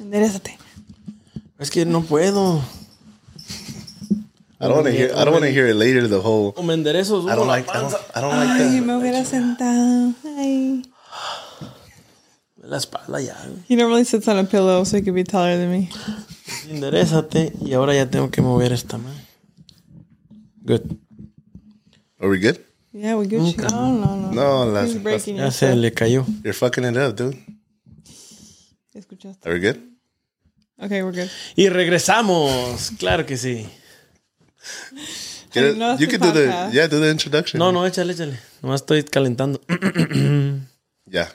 Enderezate. Es que no puedo. I don't want to hear it later. The whole. O me enderezo. I don't like that. Ay, me hubiera sentado. Ay. La espalda ya. He normally sits on a pillow so he could be taller than me. Enderezate y ahora ya tengo que mover esta mano. Good. Are we good? Yeah, we're good. Okay. No. He's breaking it. Se le cayó. You're fucking it up, dude. ¿Escuchaste? Are we good? Okay, we're good. Y regresamos. Claro que sí. You could do the introduction. No, échale. Nomás estoy calentando. Yeah.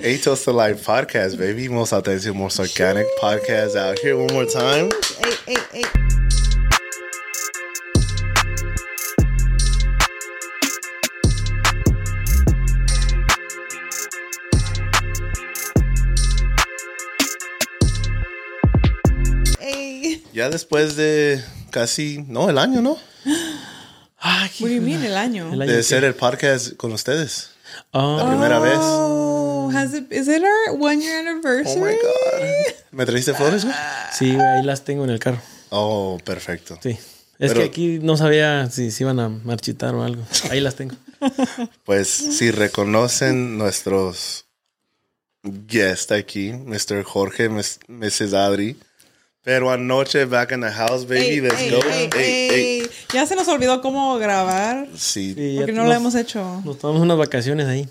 Atos the Live podcast, baby. Most authentic, most organic podcast out here. One more time. Hey. Ya después de casi... No, el año, ¿no? Ah, ¿qué mean, el año? De hacer el podcast con ustedes. Oh. La primera vez. Oh, is it our 1 year anniversary? Oh, my God. ¿Me trajiste flores, güey? Sí, ahí las tengo en el carro. Oh, perfecto. Sí. Pero que aquí no sabía si se iban a marchitar o algo. Ahí las tengo. Pues, si reconocen nuestros guests aquí, Mr. Jorge, Mrs. Adri... Pero anoche, back in the house, baby. Let's go. Ya se nos olvidó cómo grabar. Sí. Porque no lo hemos hecho. Nos tomamos unas vacaciones ahí.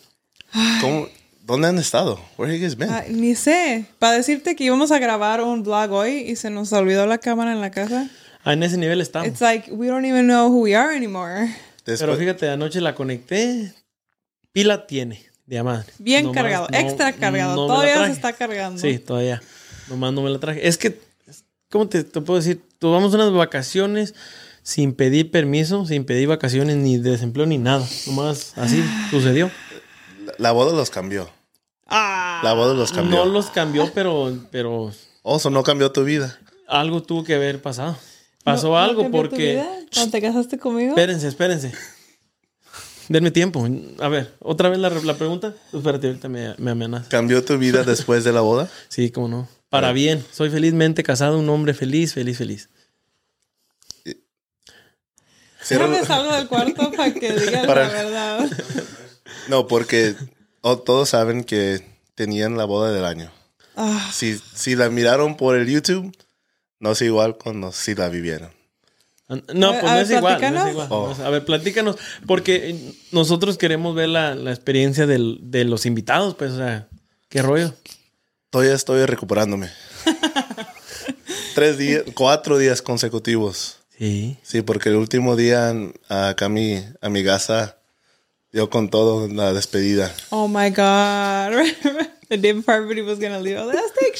¿Dónde han estado? Where have you guys been? Ni sé. Para decirte que íbamos a grabar un vlog hoy y se nos olvidó la cámara en la casa. En ese nivel estamos. It's like, we don't even know who we are anymore. Pero fíjate, anoche la conecté. Pila tiene. De madre. Bien cargado. Extra cargado. Todavía se está cargando. Sí, todavía. Nomás no me la traje. Es que... ¿Cómo te puedo decir? Tomamos unas vacaciones sin pedir permiso, sin pedir vacaciones, ni desempleo, ni nada. Nomás así sucedió. La boda los cambió. La boda los cambió. No los cambió, pero... Oso, no cambió tu vida. Algo tuvo que haber pasado. Pasó algo porque... ¿No cambió tu vida cuando te casaste conmigo? Espérense. Denme tiempo. A ver, otra vez la pregunta. Espérate, ahorita me amenaza. ¿Cambió tu vida después de la boda? Sí, cómo no. Para bien. Soy felizmente casado, un hombre feliz. Cierra, salgo del cuarto para que digan la verdad. No, porque todos saben que tenían la boda del año. Ah. Si la miraron por el YouTube, no es igual cuando si la vivieron. No es igual. A ver, platícanos. Porque nosotros queremos ver la experiencia de los invitados, pues, o sea, qué rollo. Todavía estoy recuperándome. 4 días consecutivos. Sí. Sí, porque el último día acá a mi casa dio con todo la despedida. Oh, my God. The day before everybody was going to leave. Let's take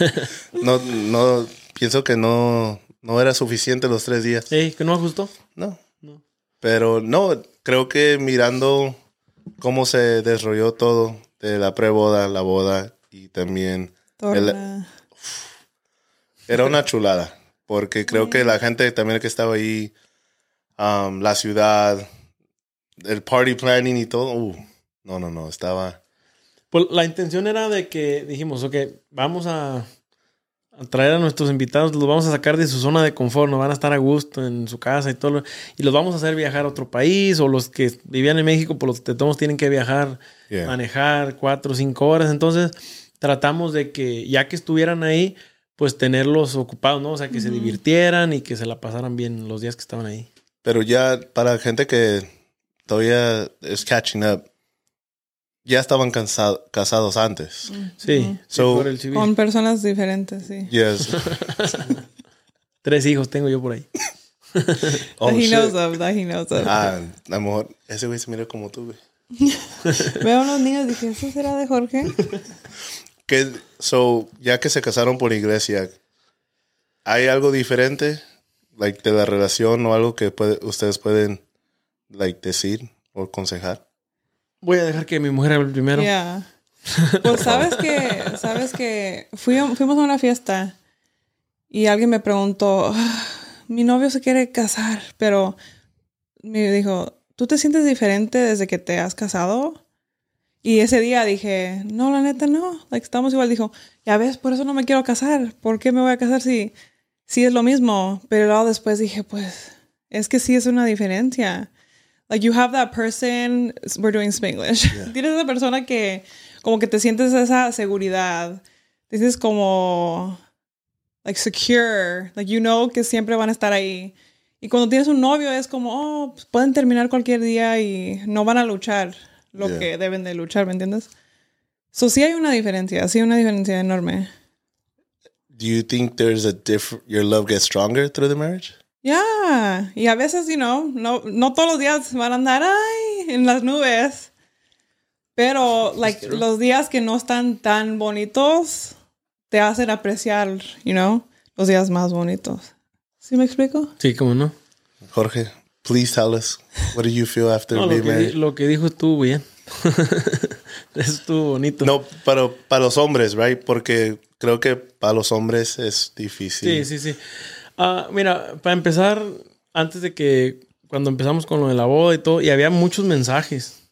shots. No, pienso que no era suficiente los 3 días. Sí, que no ajustó. No. Pero no, creo que mirando cómo se desarrolló todo de la preboda, la boda... Y también... Era una chulada. Porque creo que la gente también que estaba ahí... la ciudad... El party planning y todo... No. Estaba... Pues la intención era de que dijimos... Ok, vamos a traer a nuestros invitados... Los vamos a sacar de su zona de confort... No van a estar a gusto en su casa y todo... Y los vamos a hacer viajar a otro país... O los que vivían en México... Por los todos tienen que viajar... Yeah. Manejar 4 o 5 horas. Entonces... Tratamos de que ya que estuvieran ahí, pues tenerlos ocupados, ¿no? O sea, que se divirtieran y que se la pasaran bien los días que estaban ahí. Pero ya para gente que todavía es catching up, ya estaban casados antes. Sí. Con personas diferentes, sí. Yes. 3 hijos tengo yo por ahí. That he knows of. A lo mejor ese güey se mira como tú, güey. Veo a unos niños y dije, ¿eso será de Jorge? Ya que se casaron por iglesia, ¿hay algo diferente de la relación o algo que ustedes pueden decir o aconsejar? Voy a dejar que mi mujer hable primero. Yeah. Pues sabes que fuimos a una fiesta y alguien me preguntó, mi novio se quiere casar, pero me dijo, ¿tú te sientes diferente desde que te has casado? Y ese día dije, no, la neta no, like, estamos igual. Dijo, ya ves, por eso no me quiero casar. ¿Por qué me voy a casar si es lo mismo? Pero luego después dije, pues, es que sí es una diferencia. Like, you have that person, we're doing Spanglish. Yeah. Tienes esa persona que como que te sientes esa seguridad. Te sientes como, like, secure. Like, you know que siempre van a estar ahí. Y cuando tienes un novio es como, oh, pues pueden terminar cualquier día y no van a luchar lo yeah. que deben de luchar, ¿me entiendes? So sí hay una diferencia enorme. Do you think there's your love gets stronger through the marriage? Yeah, y a veces, you know, no todos los días van a andar en las nubes, pero like los días que no están tan bonitos te hacen apreciar, you know, los días más bonitos. ¿Sí me explico? Sí, ¿cómo no? Jorge, please tell us, what do you feel after being married? Lo que dijo estuvo bien. Estuvo bonito. No, pero para los hombres, right? Porque creo que para los hombres es difícil. Sí. Mira, para empezar, antes de que cuando empezamos con lo de la boda y todo, y había muchos mensajes.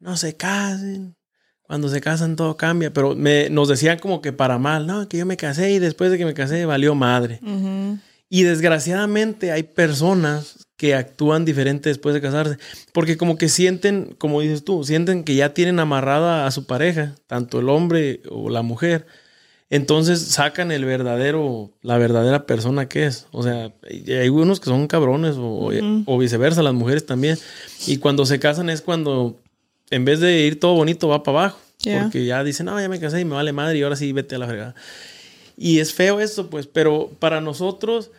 No se casen. Cuando se casan todo cambia. Pero nos decían como que para mal. No, que yo me casé y después de que me casé valió madre. Uh-huh. Y desgraciadamente hay personas que actúan diferente después de casarse. Porque como que sienten, como dices tú, sienten que ya tienen amarrada a su pareja, tanto el hombre o la mujer. Entonces sacan la verdadera persona que es. O sea, hay unos que son cabrones o viceversa, las mujeres también. Y cuando se casan es cuando, en vez de ir todo bonito, va para abajo. Yeah. Porque ya dicen, no, ya me casé y me vale madre y ahora sí vete a la fregada. Y es feo eso, pues. Pero para nosotros,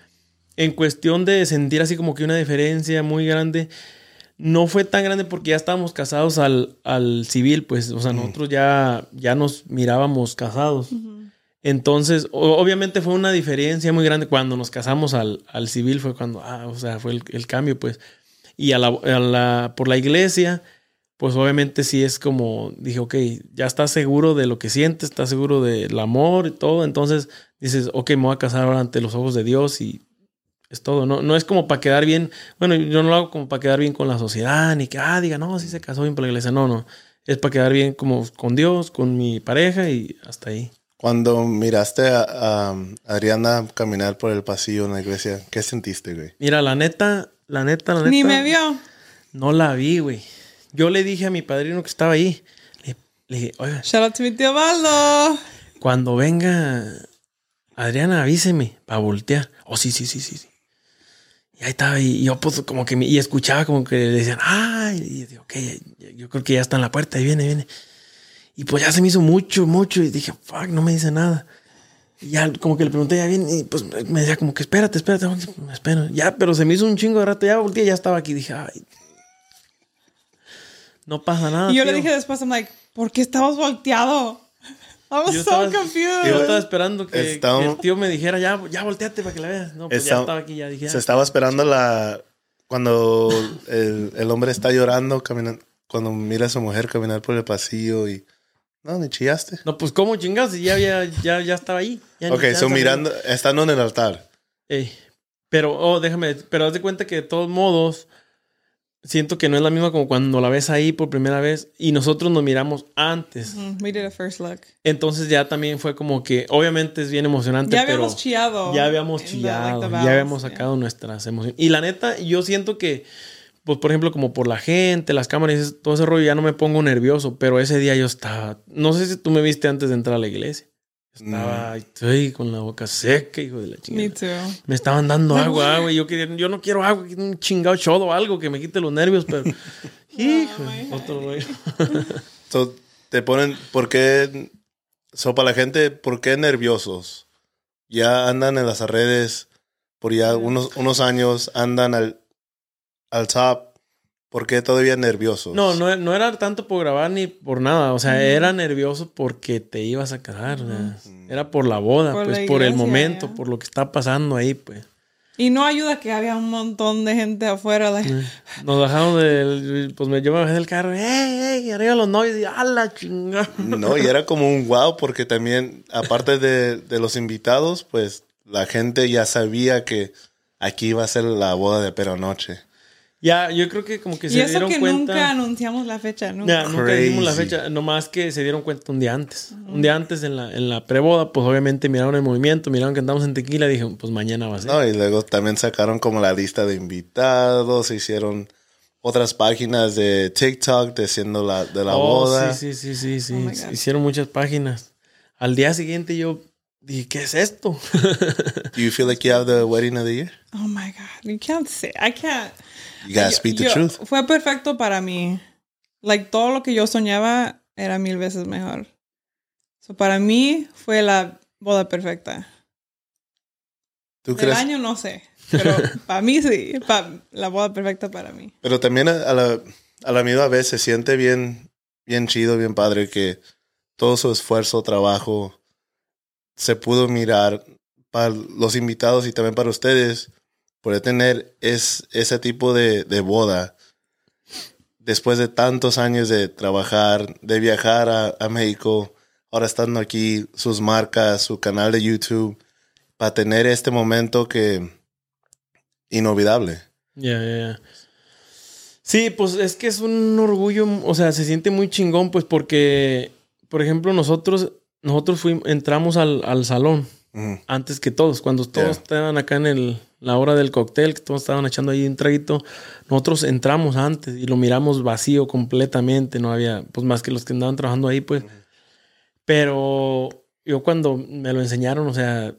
en cuestión de sentir así como que una diferencia muy grande, no fue tan grande porque ya estábamos casados al civil, pues. O sea, nosotros ya nos mirábamos casados. Uh-huh. Entonces, obviamente fue una diferencia muy grande. Cuando nos casamos al civil fue cuando, o sea, fue el cambio, pues. Y por la iglesia, pues obviamente sí es como, dije, ok, ya estás seguro de lo que sientes, estás seguro del amor y todo. Entonces dices, ok, me voy a casar ahora ante los ojos de Dios y es todo. No es como para quedar bien. Bueno, yo no lo hago como para quedar bien con la sociedad, ni que, diga, no, sí se casó bien por la iglesia. No. Es para quedar bien como con Dios, con mi pareja y hasta ahí. Cuando miraste a Adriana caminar por el pasillo en la iglesia, ¿qué sentiste, güey? Mira, la neta. Ni me vio. No la vi, güey. Yo le dije a mi padrino que estaba ahí. Le dije, oiga. Shout out to mi tío Baldo. Cuando venga Adriana, avíseme para voltear. Oh, sí. Y ahí estaba. Y yo, pues, como que... Y escuchaba como que le decían, Y yo, ok, yo creo que ya está en la puerta. Ahí viene. Y pues ya se me hizo mucho. Y dije, fuck, no me dice nada. Y ya como que le pregunté, ya bien. Y pues me decía como que espérate. Me espero. Ya, pero se me hizo un chingo de rato. Ya volteé, ya estaba aquí. Dije, no pasa nada, y yo tío. Le dije después, I'm like, ¿por qué estabas volteado? I was so confused. Yo estaba esperando que el tío me dijera, ya volteate para que la veas. No, pues ya estaba aquí, ya dije. Se estaba esperando cuando el hombre está llorando, caminando, cuando mira a su mujer caminar por el pasillo y... No, ni chillaste. No, pues ¿cómo chingaste? Si ya estaba ahí. Ya ok, so mirando, estando en el altar. Pero haz de cuenta que de todos modos, siento que no es la misma como cuando la ves ahí por primera vez y nosotros nos miramos antes. Mm-hmm. We did a first look. Entonces ya también fue como que, obviamente es bien emocionante, pero... Ya habíamos chillado. Ya habíamos sacado nuestras emociones. Y la neta, yo siento que... Pues, por ejemplo, como por la gente, las cámaras, todo ese rollo, ya no me pongo nervioso. Pero ese día yo estaba... No sé si tú me viste antes de entrar a la iglesia. Estaba con la boca seca, hijo de la chingada. Me too. Me estaban dando agua. Yo no quiero agua, un chingado chodo o algo que me quite los nervios, pero... hijo, otro rollo. So, te ponen... ¿Por qué? So, para la gente, ¿por qué nerviosos? Ya andan en las redes por ya unos años, andan al top, ¿por qué todavía nervioso? No era tanto por grabar ni por nada. O sea, era nervioso porque te ibas a casar. Era por la boda, por pues, la iglesia, por el momento, por lo que está pasando ahí, pues. Y no ayuda que había un montón de gente afuera. Nos bajamos del... Pues yo me bajé del carro. ¡Ey! Arriba los novios. Y ¡a la chingada! No, y era como un wow porque también, aparte de los invitados, pues la gente ya sabía que aquí iba a ser la boda de Pero Anoche. Ya, yo creo que como que se dieron cuenta. Y eso que nunca anunciamos la fecha, ¿no? Ya, nunca dimos la fecha, nomás que se dieron cuenta un día antes. Uh-huh. Un día antes en la preboda, pues obviamente miraron el movimiento, miraron que andamos en tequila y dijeron, pues mañana va a ser. No, y luego también sacaron como la lista de invitados, hicieron otras páginas de TikTok diciendo de la boda. Sí. Oh, hicieron muchas páginas. Al día siguiente yo dije, ¿qué es esto? Do you feel like you have the wedding of the year? Oh my God, you can't say, I can't. You gotta speak the truth. Fue perfecto para mí. Like, todo lo que yo soñaba era 1000 veces mejor. So, para mí fue la boda perfecta. ¿Tú crees? El año no sé, pero para mí sí. La boda perfecta para mí. Pero también a la misma vez se siente bien chido, bien padre que todo su esfuerzo, trabajo se pudo mirar para los invitados y también para ustedes. Poder tener ese tipo de boda después de tantos años de trabajar, de viajar a México, ahora estando aquí, sus marcas, su canal de YouTube, para tener este momento que inolvidable. Ya. Sí, pues es que es un orgullo, o sea, se siente muy chingón, pues porque, por ejemplo, nosotros entramos al salón. Mm. Antes que todos, cuando todos estaban acá en la hora del cóctel, que todos estaban echando ahí un traguito, nosotros entramos antes y lo miramos vacío completamente, no había pues más que los que andaban trabajando ahí, pues. Mm. Pero yo cuando me lo enseñaron, o sea,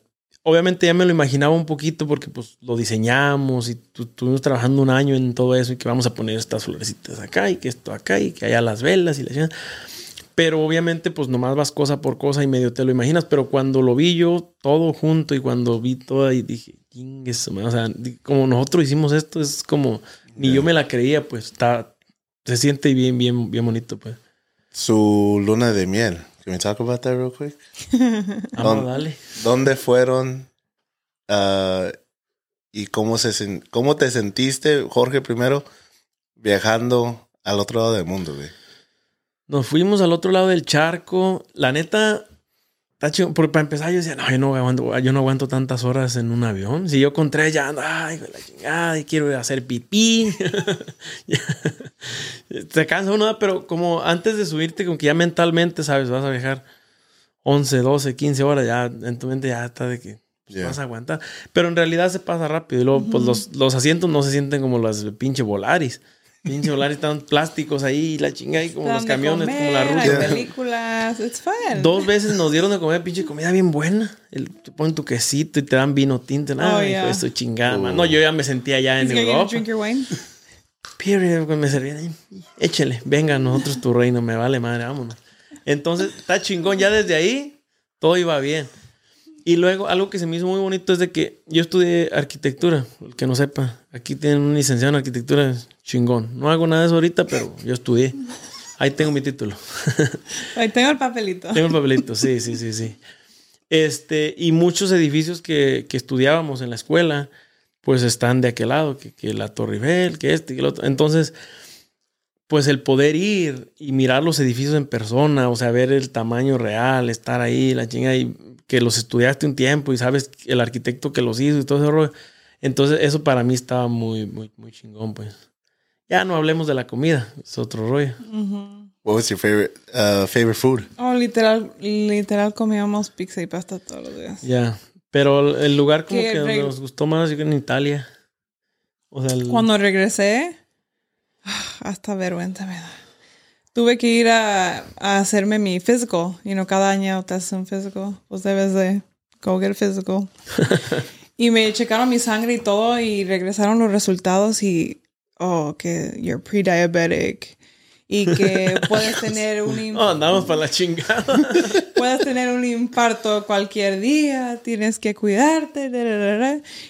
obviamente ya me lo imaginaba un poquito porque pues lo diseñamos y estuvimos trabajando un año en todo eso y que vamos a poner estas florecitas acá y que esto acá y que allá las velas y la... Pero obviamente pues nomás vas cosa por cosa y medio te lo imaginas. Pero cuando lo vi yo todo junto y cuando vi todo y dije, eso, man. O sea, como nosotros hicimos esto, es como ni yo me la creía, pues se siente bien bonito, pues. Su luna de miel. Can we talk about that real quick? Dale. ¿Dónde fueron? ¿Y cómo te sentiste, Jorge, primero viajando al otro lado del mundo, güey? Nos fuimos al otro lado del charco. La neta, porque para empezar yo decía, no, yo no aguanto tantas horas en un avión. Si yo con 3 ya ando, ay, la chingada, y quiero ir a hacer pipí. Te cansa uno, pero como antes de subirte, como que ya mentalmente, ¿sabes? Vas a viajar 11, 12, 15 horas, ya en tu mente ya está de que pues, vas a aguantar. Pero en realidad se pasa rápido. Y luego, pues, los asientos no se sienten como las pinche Volaris. Pinche volar, están plásticos ahí, la chinga, y como los camiones, comer, como la ruta. Películas, it's fun. 2 veces nos dieron de comer pinche comida bien buena. Te ponen tu quesito y te dan vino tinto. Nada, esto chingada, man. No, yo ya me sentía ya en Europa. Drink your wine? Period, me servían ahí. Échele, venga, nosotros tu reino, me vale madre, vámonos. Entonces, está chingón, ya desde ahí todo iba bien. Y luego, algo que se me hizo muy bonito es de que yo estudié arquitectura, el que no sepa. Aquí tienen un licenciado en arquitectura, chingón. No hago nada de eso ahorita, pero yo estudié. Ahí tengo mi título. Ahí tengo el papelito. Tengo el papelito, sí. Y muchos edificios que estudiábamos en la escuela, pues están de aquel lado, que la Torre Eiffel, que este, que el otro. Entonces, pues el poder ir y mirar los edificios en persona, o sea, ver el tamaño real, estar ahí, la chinga, y que los estudiaste un tiempo y sabes el arquitecto que los hizo y todo ese rollo. Entonces, eso para mí estaba muy, muy, muy chingón, pues. Ya no hablemos de la comida. Es otro rollo. Uh-huh. What was your favorite food? Oh, literal comíamos pizza y pasta todos los días. Ya. Yeah. Pero el lugar como que nos gustó más en Italia. O sea, cuando regresé, hasta vergüenza me da. Tuve que ir a hacerme mi physical. You know, cada año te hacen un physical. Pues debes de go get physical. Y me checaron mi sangre y todo. Y regresaron los resultados. Y, que you're pre-diabetic. Y que puedes tener un infarto. Andamos para la chingada. Puedes tener un infarto cualquier día. Tienes que cuidarte.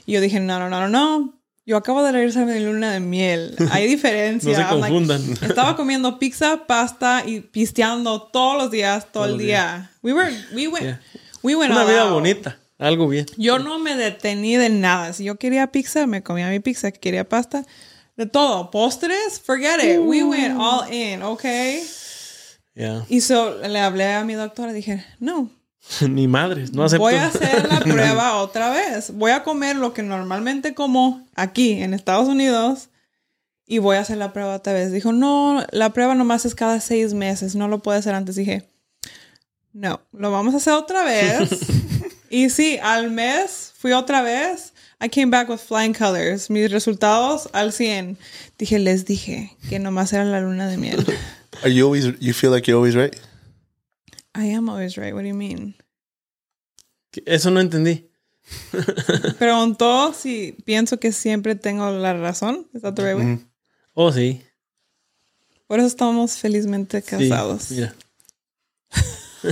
Y yo dije, no. Yo acabo de regresar de luna de miel. Hay diferencia. No se confundan. Like, estaba comiendo pizza, pasta y pisteando todos los días, todo el día. We went una vida bonita. Algo bien. Yo no me detení de nada. Si yo quería pizza, me comía mi pizza. Quería pasta. De todo. Postres, forget it. We went all in, okay? Yeah. Y le hablé a mi doctora. Dije, no. Ni madres, no acepto. Voy a hacer la prueba otra vez. Voy a comer lo que normalmente como aquí en Estados Unidos y voy a hacer la prueba otra vez. Dijo, no, la prueba nomás es cada 6 meses, no lo puede hacer antes. Dije, no, lo vamos a hacer otra vez. Y sí, al mes fui otra vez. I came back with flying colors. Mis resultados al 100. Dije, les dije que nomás era la luna de miel. Are you always, you feel like you're always right? I am always right. What do you mean? Eso no entendí. Preguntó si pienso que siempre tengo la razón. ¿Es that the right way? Mm-hmm. Oh, sí. Por eso estamos felizmente casados. Sí, mira.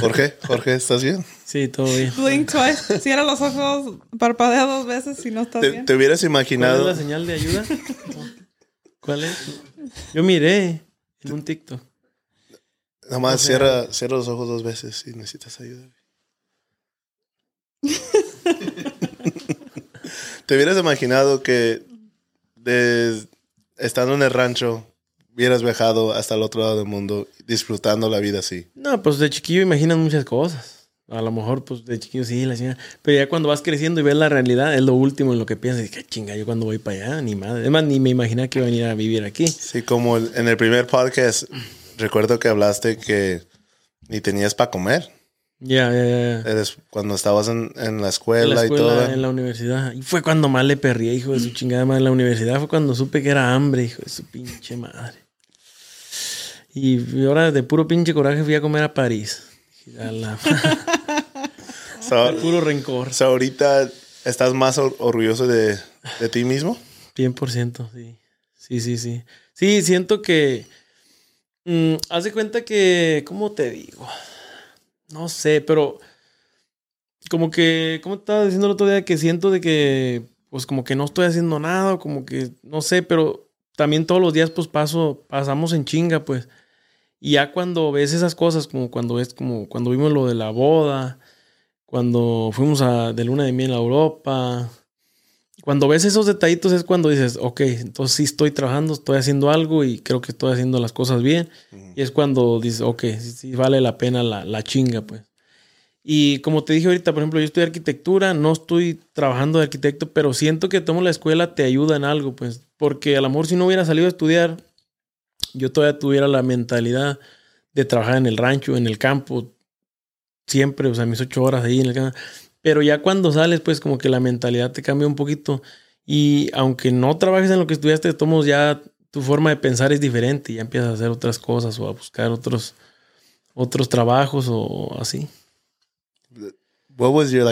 Jorge, ¿estás bien? Sí, todo bien. Blink twice. Cierra los ojos, parpadea 2 veces si no estás bien. ¿Te hubieras imaginado? ¿Cuál es la señal de ayuda? ¿Cuál es? Yo miré en un TikTok. Nomás no, cierra los ojos 2 veces si necesitas ayuda. ¿Te hubieras imaginado que estando en el rancho hubieras viajado hasta el otro lado del mundo disfrutando la vida así? No, pues de chiquillo imaginas muchas cosas. A lo mejor pues de chiquillo sí, la señora. Pero ya cuando vas creciendo y ves la realidad es lo último en lo que piensas. Y que chinga, yo cuando voy para allá, ni madre. Además, ni me imaginaba que iba a venir a vivir aquí. Sí, como en el primer podcast, recuerdo que hablaste que ni tenías para comer. Ya. Cuando estabas en la escuela y todo. En la universidad. Y fue cuando más le perrié, hijo de su chingada madre. En la universidad fue cuando supe que era hambre, hijo de su pinche madre. Y ahora de puro pinche coraje fui a comer a París. De puro rencor. So, ahorita estás más orgulloso de ti mismo. 100%, sí. Sí. Sí, siento que... haz de cuenta que... ¿Cómo te digo? No sé, pero... Como que... ¿Cómo te estaba diciendo el otro día? Que siento de que... Pues como que no estoy haciendo nada. Como que... No sé, pero... También todos los días pues pasamos en chinga pues. Y ya cuando ves esas cosas, como cuando vimos lo de la boda, cuando fuimos de luna de miel a Europa, cuando ves esos detallitos es cuando dices, ok, entonces sí estoy trabajando, estoy haciendo algo y creo que estoy haciendo las cosas bien. Uh-huh. Y es cuando dices, ok, sí vale la pena la chinga pues. Y como te dije ahorita, por ejemplo, yo estudié arquitectura, no estoy trabajando de arquitecto, pero siento que tomo la escuela te ayuda en algo, pues. Porque a lo mejor si no hubiera salido a estudiar, yo todavía tuviera la mentalidad de trabajar en el rancho, en el campo, siempre, o sea, mis 8 horas ahí en el campo. Pero ya cuando sales, pues como que la mentalidad te cambia un poquito. Y aunque no trabajes en lo que estudiaste, tomas ya tu forma de pensar es diferente. Y ya empiezas a hacer otras cosas o a buscar otros trabajos o así. What was your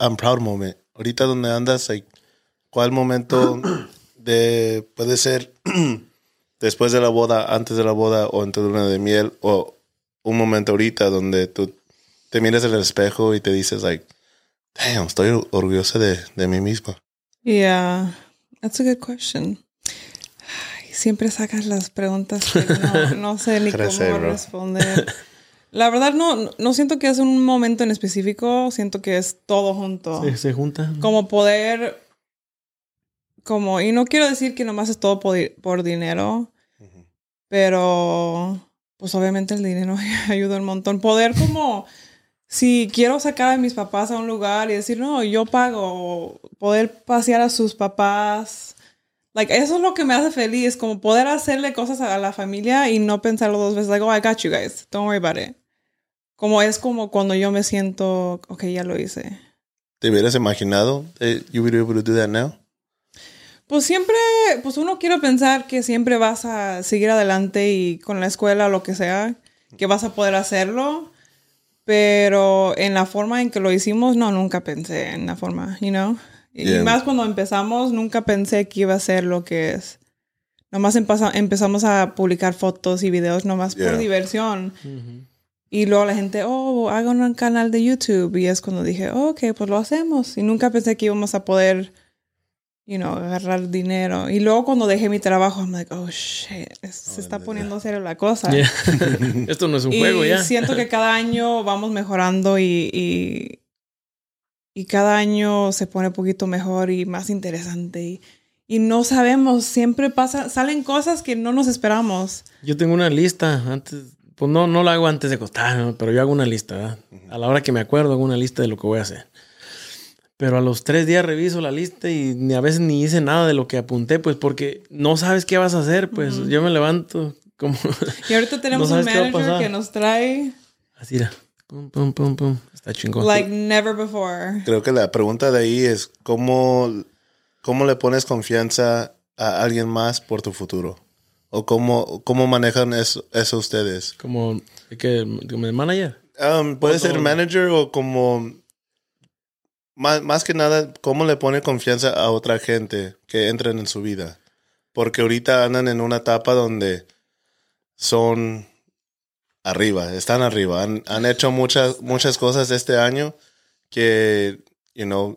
I'm proud moment? Ahorita donde andas, ¿cuál momento puede ser después de la boda, antes de la boda o antes de luna de miel o un momento ahorita donde tú te miras en el espejo y te dices damn, estoy orgulloso de mí mismo? Yeah, that's a good question. Ay, siempre sacas las preguntas que no sé ni cómo responder. La verdad, no siento que es un momento en específico. Siento que es todo junto. Sí, se junta. Como poder... Y no quiero decir que nomás es todo por dinero. Uh-huh. Pero... Pues obviamente el dinero ayuda un montón. Poder como... Si quiero sacar a mis papás a un lugar y decir, no, yo pago. Poder pasear a sus papás. Eso es lo que me hace feliz. Como poder hacerle cosas a la familia y no pensarlo 2 veces. Oh, I got you guys. Don't worry about it. Como es como cuando yo me siento, okay, ya lo hice. ¿Te hubieras imaginado that you would be able to do that now? Pues siempre, pues uno quiere pensar que siempre vas a seguir adelante y con la escuela o lo que sea, que vas a poder hacerlo. Pero en la forma en que lo hicimos, no, nunca pensé en la forma, you know? Yeah. Y más cuando empezamos, nunca pensé que iba a ser lo que es. Nomás empezamos a publicar fotos y videos nomás por diversión. Mm-hmm. Y luego la gente, haga un canal de YouTube. Y es cuando dije, okay, pues lo hacemos. Y nunca pensé que íbamos a poder, agarrar dinero. Y luego cuando dejé mi trabajo, I'm like, oh, shit. Se está poniendo serio la cosa. Yeah. Esto no es un juego, ya. Y siento que cada año vamos mejorando y cada año se pone un poquito mejor y más interesante. Y no sabemos, siempre salen cosas que no nos esperamos. Yo tengo una lista antes, pues no la hago antes de acostarme, pero yo hago una lista, ¿verdad? A la hora que me acuerdo hago una lista de lo que voy a hacer. Pero a los 3 días reviso la lista y a veces ni hice nada de lo que apunté, pues, porque no sabes qué vas a hacer, pues. Yo me levanto como... Y ahorita tenemos un manager que nos trae... Así era. Pum, pum, pum, pum. Está chingón. Like never before. Creo que la pregunta de ahí es ¿cómo le pones confianza a alguien más por tu futuro? ¿O cómo manejan eso ustedes? ¿Como el manager? Puede ser manager o como... Más que nada, ¿cómo le pone confianza a otra gente que entran en su vida? Porque ahorita andan en una etapa donde son arriba, están arriba. Han hecho muchas cosas este año que, you know,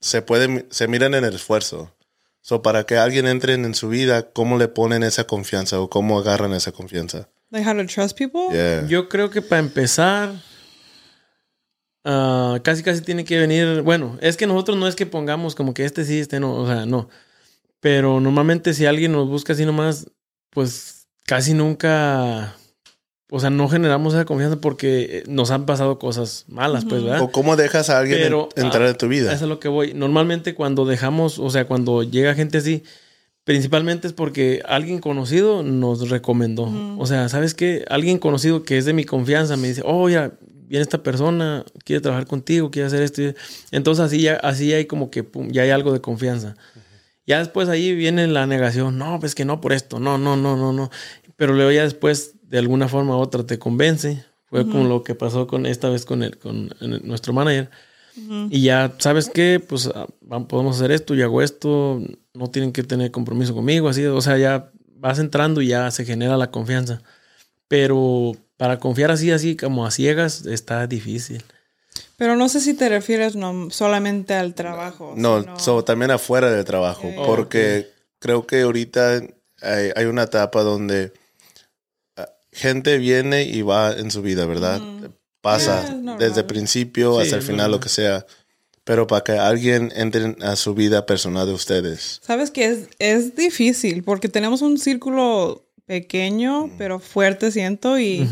se miran en el esfuerzo. So, para que alguien entre en su vida, ¿cómo le ponen esa confianza o cómo agarran esa confianza? Like how to trust people? Yeah. Yo creo que para empezar... Casi tiene que venir. Bueno, es que nosotros no es que pongamos como que este sí, este no, o sea, no. Pero normalmente si alguien nos busca así nomás, pues casi nunca, o sea, no generamos esa confianza porque nos han pasado cosas malas, pues, ¿verdad? O cómo dejas a alguien entrar en tu vida. Eso es lo que voy. Normalmente cuando dejamos, o sea, cuando llega gente así, principalmente es porque alguien conocido nos recomendó. O sea, ¿sabes qué? Alguien conocido que es de mi confianza me dice, oh, ya... viene esta persona, quiere trabajar contigo, quiere hacer esto. Entonces así hay como que pum, ya hay algo de confianza. Uh-huh. Ya después ahí viene la negación. No, pues que no por esto. No. Pero luego ya después, de alguna forma u otra, te convence. Fue como lo que pasó con esta vez con nuestro manager. Uh-huh. Y ya, ¿sabes qué? Pues podemos hacer esto, yo hago esto. No tienen que tener compromiso conmigo. Así, o sea, ya vas entrando y ya se genera la confianza. Pero... para confiar así como a ciegas está difícil. Pero no sé si te refieres solamente al trabajo. No, sino... también afuera del trabajo. Okay. Porque creo que ahorita hay una etapa donde gente viene y va en su vida, ¿verdad? Pasa desde el principio hasta el final, lo que sea. Pero para que alguien entre a su vida personal de ustedes. Sabes que es difícil porque tenemos un círculo... pequeño, pero fuerte siento y...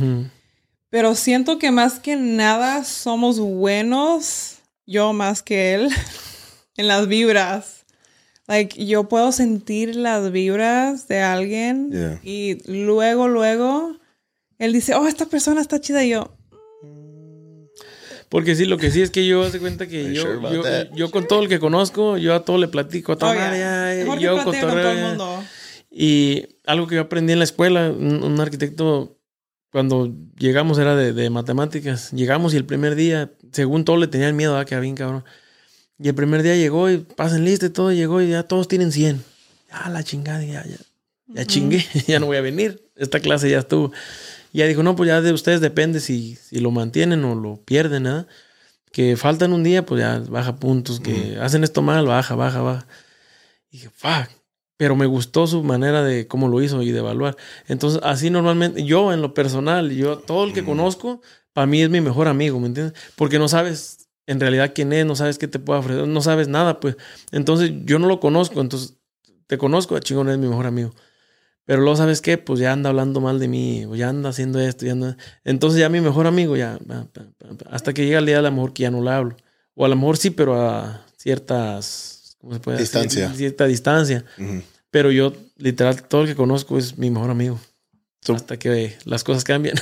Pero siento que más que nada somos buenos, yo más que él, en las vibras. Like, yo puedo sentir las vibras de alguien y luego él dice, oh, esta persona está chida y yo... Porque sí, lo que sí es que yo hace cuenta que yo con todo el que conozco, yo a todo le platico, a todo yo con todo el mundo. Y algo que yo aprendí en la escuela, un arquitecto, cuando llegamos era de matemáticas. Llegamos y el primer día, según todo le tenían miedo, que había bien cabrón. Y el primer día llegó y pasen lista y todo, llegó y ya todos tienen 100. Ya la chingada, ya chingué, ya no voy a venir. Esta clase ya estuvo. Y ya dijo, no, pues ya de ustedes depende si lo mantienen o lo pierden, ¿eh? Que faltan un día, pues ya baja puntos, que hacen esto mal, baja. Y dije, fuck. Pero me gustó su manera de cómo lo hizo y de evaluar. Entonces, así normalmente, yo en lo personal, yo todo el que conozco, para mí es mi mejor amigo, ¿me entiendes? Porque no sabes en realidad quién es, no sabes qué te puede ofrecer, no sabes nada, pues. Entonces, yo no lo conozco, entonces, te conozco, chingón, es mi mejor amigo. Pero luego, ¿sabes qué? Pues ya anda hablando mal de mí, o ya anda haciendo esto, Entonces, ya mi mejor amigo, hasta que llega el día, a lo mejor que ya no le hablo. O a lo mejor sí, pero a ciertas... ¿cómo se puede distancia? Decir? Cierta distancia. Pero yo, literal, todo el que conozco es mi mejor amigo. So, hasta que las cosas cambian.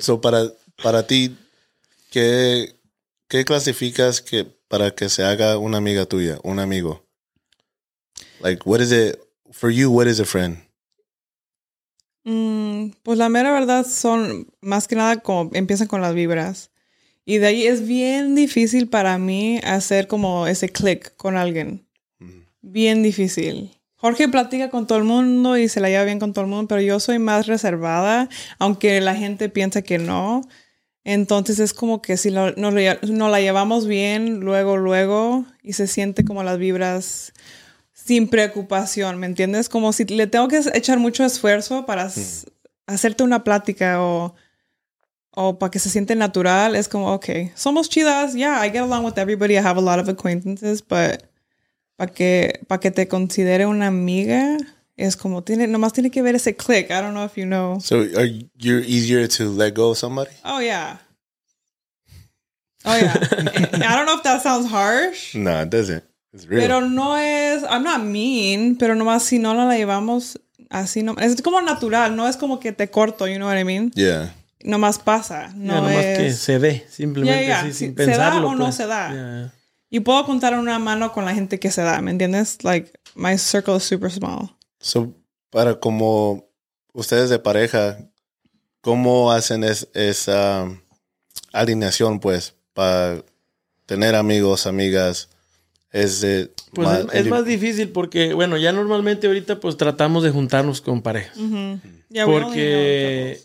So, para ti, ¿qué clasificas que para que se haga una amiga tuya, un amigo? Like, what is it, for you, what is a friend? Pues la mera verdad son, más que nada, como empiezan con las vibras. Y de ahí es bien difícil para mí hacer como ese click con alguien. Bien difícil. Jorge platica con todo el mundo y se la lleva bien con todo el mundo, pero yo soy más reservada, aunque la gente piensa que no. Entonces es como que si no la llevamos bien, luego, y se siente como las vibras sin preocupación, ¿me entiendes? Como si le tengo que echar mucho esfuerzo para hacerte una plática o para que se siente natural, es como, okay, somos chidas, I get along with everybody, I have a lot of acquaintances, but para que te considere una amiga, es como, nomás tiene que ver ese click, I don't know if you know. So, are you easier to let go of somebody? Oh, yeah. I don't know if that sounds harsh. No, it doesn't. It's real. Pero no es... I'm not mean. Pero nomás si no la llevamos así... No, es como natural. No es como que te corto. You know what I mean? Yeah. Nomás pasa. No, yeah, nomás es... que se ve. Simplemente yeah, yeah. Así, sin pensarlo. ¿Se da o no se da? Yeah. Y puedo contar una mano con la gente que se da. ¿Me entiendes? Like, my circle is super small. So, para como... Ustedes de pareja... ¿Cómo hacen esa alineación, pues, para tener amigos, amigas? Pues es más difícil porque, bueno, ya normalmente ahorita pues tratamos de juntarnos con parejas. Uh-huh. Yeah, porque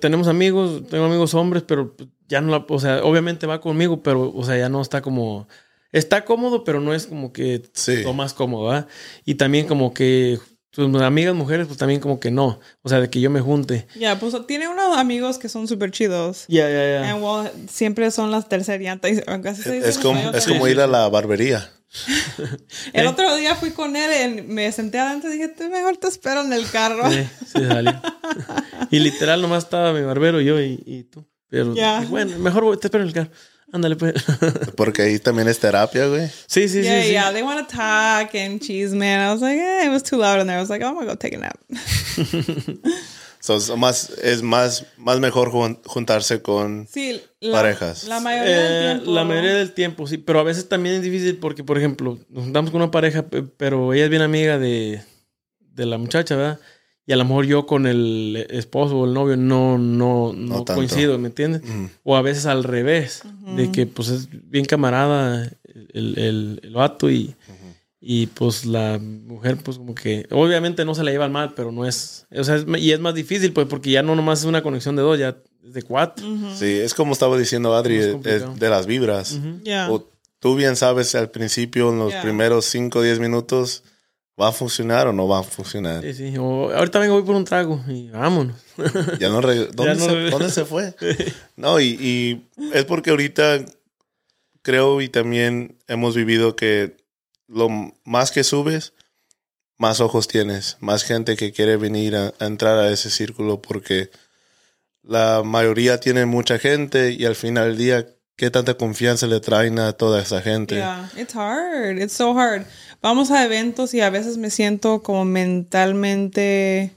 tenemos amigos, tengo amigos hombres, pero ya no, o sea, obviamente va conmigo, pero, o sea, ya no está como... Está cómodo, pero no es como que sí. Lo más cómodo, ¿verdad? Y también como que... Sus amigas mujeres, pues también como que no. O sea, de que yo me junte. Ya, yeah, pues tiene unos amigos que son súper chidos. Ya, yeah, ya, yeah, ya. Yeah. Well, siempre son las terceriantas. Es como ir a la barbería. El otro día fui con él, me senté adentro y dije, tú mejor te espero en el carro. Sí, sí, salió. Y literal nomás estaba mi barbero, yo y tú. Pero yeah. Bueno, mejor te espero en el carro. Ándale, pues. Porque ahí también es terapia, güey. Sí, sí, yeah, sí. Yeah, sí. They want to talk and cheese, man. I was like, it was too loud in there. I was like, I'm going to go take a nap. So, es más mejor juntarse con sí, parejas. La mayoría del tiempo. La mayoría del tiempo, sí. Pero a veces también es difícil porque, por ejemplo, nos juntamos con una pareja, pero ella es bien amiga de la muchacha, ¿verdad? Y a lo mejor yo con el esposo o el novio no coincido, ¿me entiendes? Mm. O a veces al revés, uh-huh. De que pues es bien camarada el vato y, uh-huh. Y pues la mujer pues como que... Obviamente no se la llevan mal, pero no es... O sea, y es más difícil pues porque ya no nomás es una conexión de dos, ya es de cuatro. Uh-huh. Sí, es como estaba diciendo Adri, de las vibras. Uh-huh. Yeah. O tú bien sabes al principio, en los yeah. primeros 5 o 10 minutos... ¿Va a funcionar o no va a funcionar? Sí, sí. O ahorita vengo, voy por un trago y vámonos. Ya no ¿Dónde se fue? No, y es porque ahorita creo y también hemos vivido que lo más que subes, más ojos tienes. Más gente que quiere venir a entrar a ese círculo porque la mayoría tiene mucha gente y al final del día... ¿Qué tanta confianza le traen a toda esa gente? Yeah, it's hard. It's so hard. Vamos a eventos y a veces me siento como mentalmente...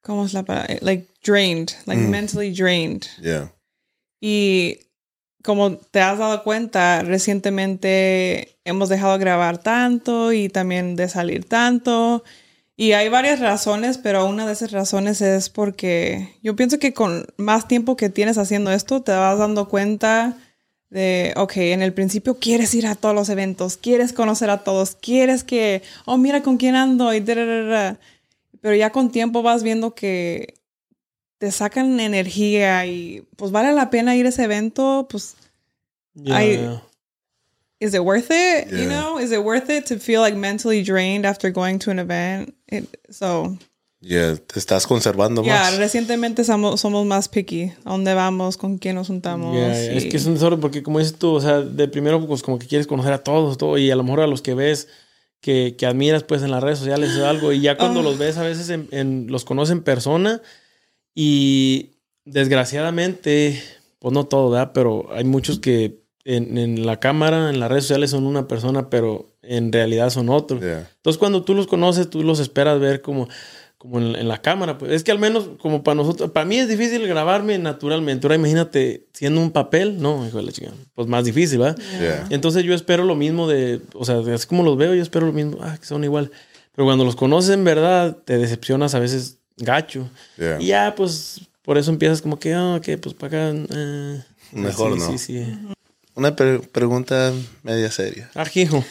¿Cómo es la palabra? Like drained. Like mentally drained. Yeah. Y como te has dado cuenta, recientemente hemos dejado grabar tanto y también de salir tanto. Y hay varias razones, pero una de esas razones es porque yo pienso que con más tiempo que tienes haciendo esto, te vas dando cuenta de, okay, en el principio quieres ir a todos los eventos, quieres conocer a todos, quieres que, oh, mira con quién ando, y pero ya con tiempo vas viendo que te sacan energía y pues vale la pena ir a ese evento, pues... Yeah. Is it worth it? Yeah. You know, is it worth it to feel like mentally drained after going to an event? Yeah, te estás conservando más. Yeah, recientemente somos más picky. ¿A dónde vamos? ¿Con quién nos juntamos? Yeah, y... Es que es un zorro porque como dices tú, o sea, de primero pues como que quieres conocer a todos, todo, y a lo mejor a los que ves, que admiras pues en las redes sociales o algo, y ya cuando los ves a veces los conoces en persona y desgraciadamente, pues no todo, ¿verdad? Pero hay muchos que... En la cámara, en las redes sociales son una persona, pero en realidad son otros. Yeah. Entonces, cuando tú los conoces, tú los esperas ver como en la cámara. Pues. Es que al menos, como para nosotros... Para mí es difícil grabarme naturalmente. Ahora imagínate, siendo un papel... No, hijo de la chica. Pues más difícil, ¿verdad? Yeah. Entonces, yo espero lo mismo de... O sea, así como los veo, yo espero lo mismo. Ah, que son igual. Pero cuando los conoces, en verdad, te decepcionas a veces gacho. Yeah. Y ya, pues, por eso empiezas como que... Ah, ok, pues para acá... Mejor así, no. Sí, sí. Uh-huh. Una pregunta media seria. Ajijo.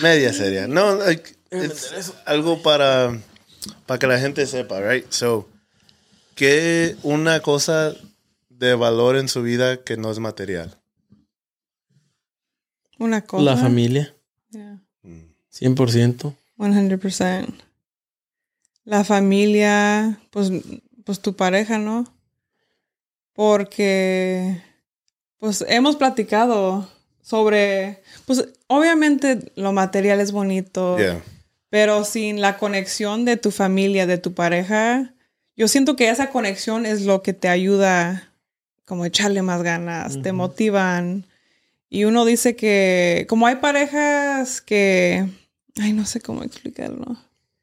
Media seria. No, like, es algo para que la gente sepa, right? So, ¿qué una cosa de valor en su vida que no es material? Una cosa. La familia. Yeah. 100%. 100%. La familia, pues tu pareja, ¿no? Porque... Pues hemos platicado sobre... Pues obviamente lo material es bonito. Yeah. Pero sin la conexión de tu familia, de tu pareja... Yo siento que esa conexión es lo que te ayuda como echarle más ganas. Uh-huh. Te motivan. Y uno dice que... Como hay parejas que... Ay, no sé cómo explicarlo.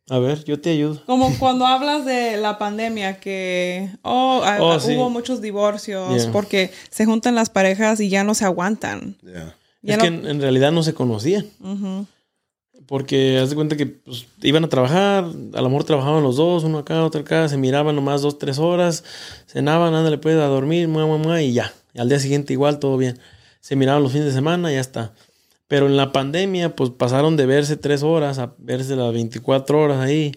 A ver, yo te ayudo. Como cuando hablas de la pandemia que... hubo muchos divorcios. Yeah. Porque se juntan las parejas y ya no se aguantan. Yeah. Es que en realidad no se conocían. Uh-huh. Porque haz de cuenta que pues, iban a trabajar. A lo mejor trabajaban los dos. Uno acá, otro acá. Se miraban nomás 2-3 horas. Cenaban, ándale pues a dormir. Y ya. Y al día siguiente igual, todo bien. Se miraban los fines de semana y ya está. Pero en la pandemia, pues pasaron de verse 3 horas a verse las 24 horas ahí.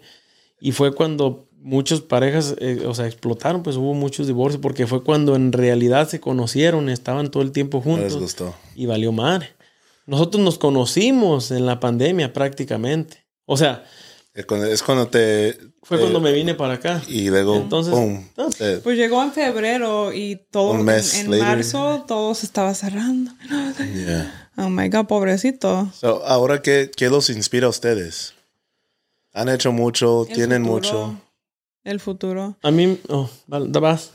Y fue cuando muchas parejas, explotaron. Pues hubo muchos divorcios porque fue cuando en realidad se conocieron. Estaban todo el tiempo juntos. Les gustó. Y valió madre. Nosotros nos conocimos en la pandemia prácticamente. O sea... Es cuando te... Fue cuando me vine para acá. Y luego... Entonces... Boom, pues llegó en febrero y todo... Un mes en marzo todo se estaba cerrando. Yeah. Oh my God, pobrecito. So, ahora, ¿qué los inspira a ustedes? Han hecho mucho, tienen mucho. El futuro. A mí... Oh, vale, vas.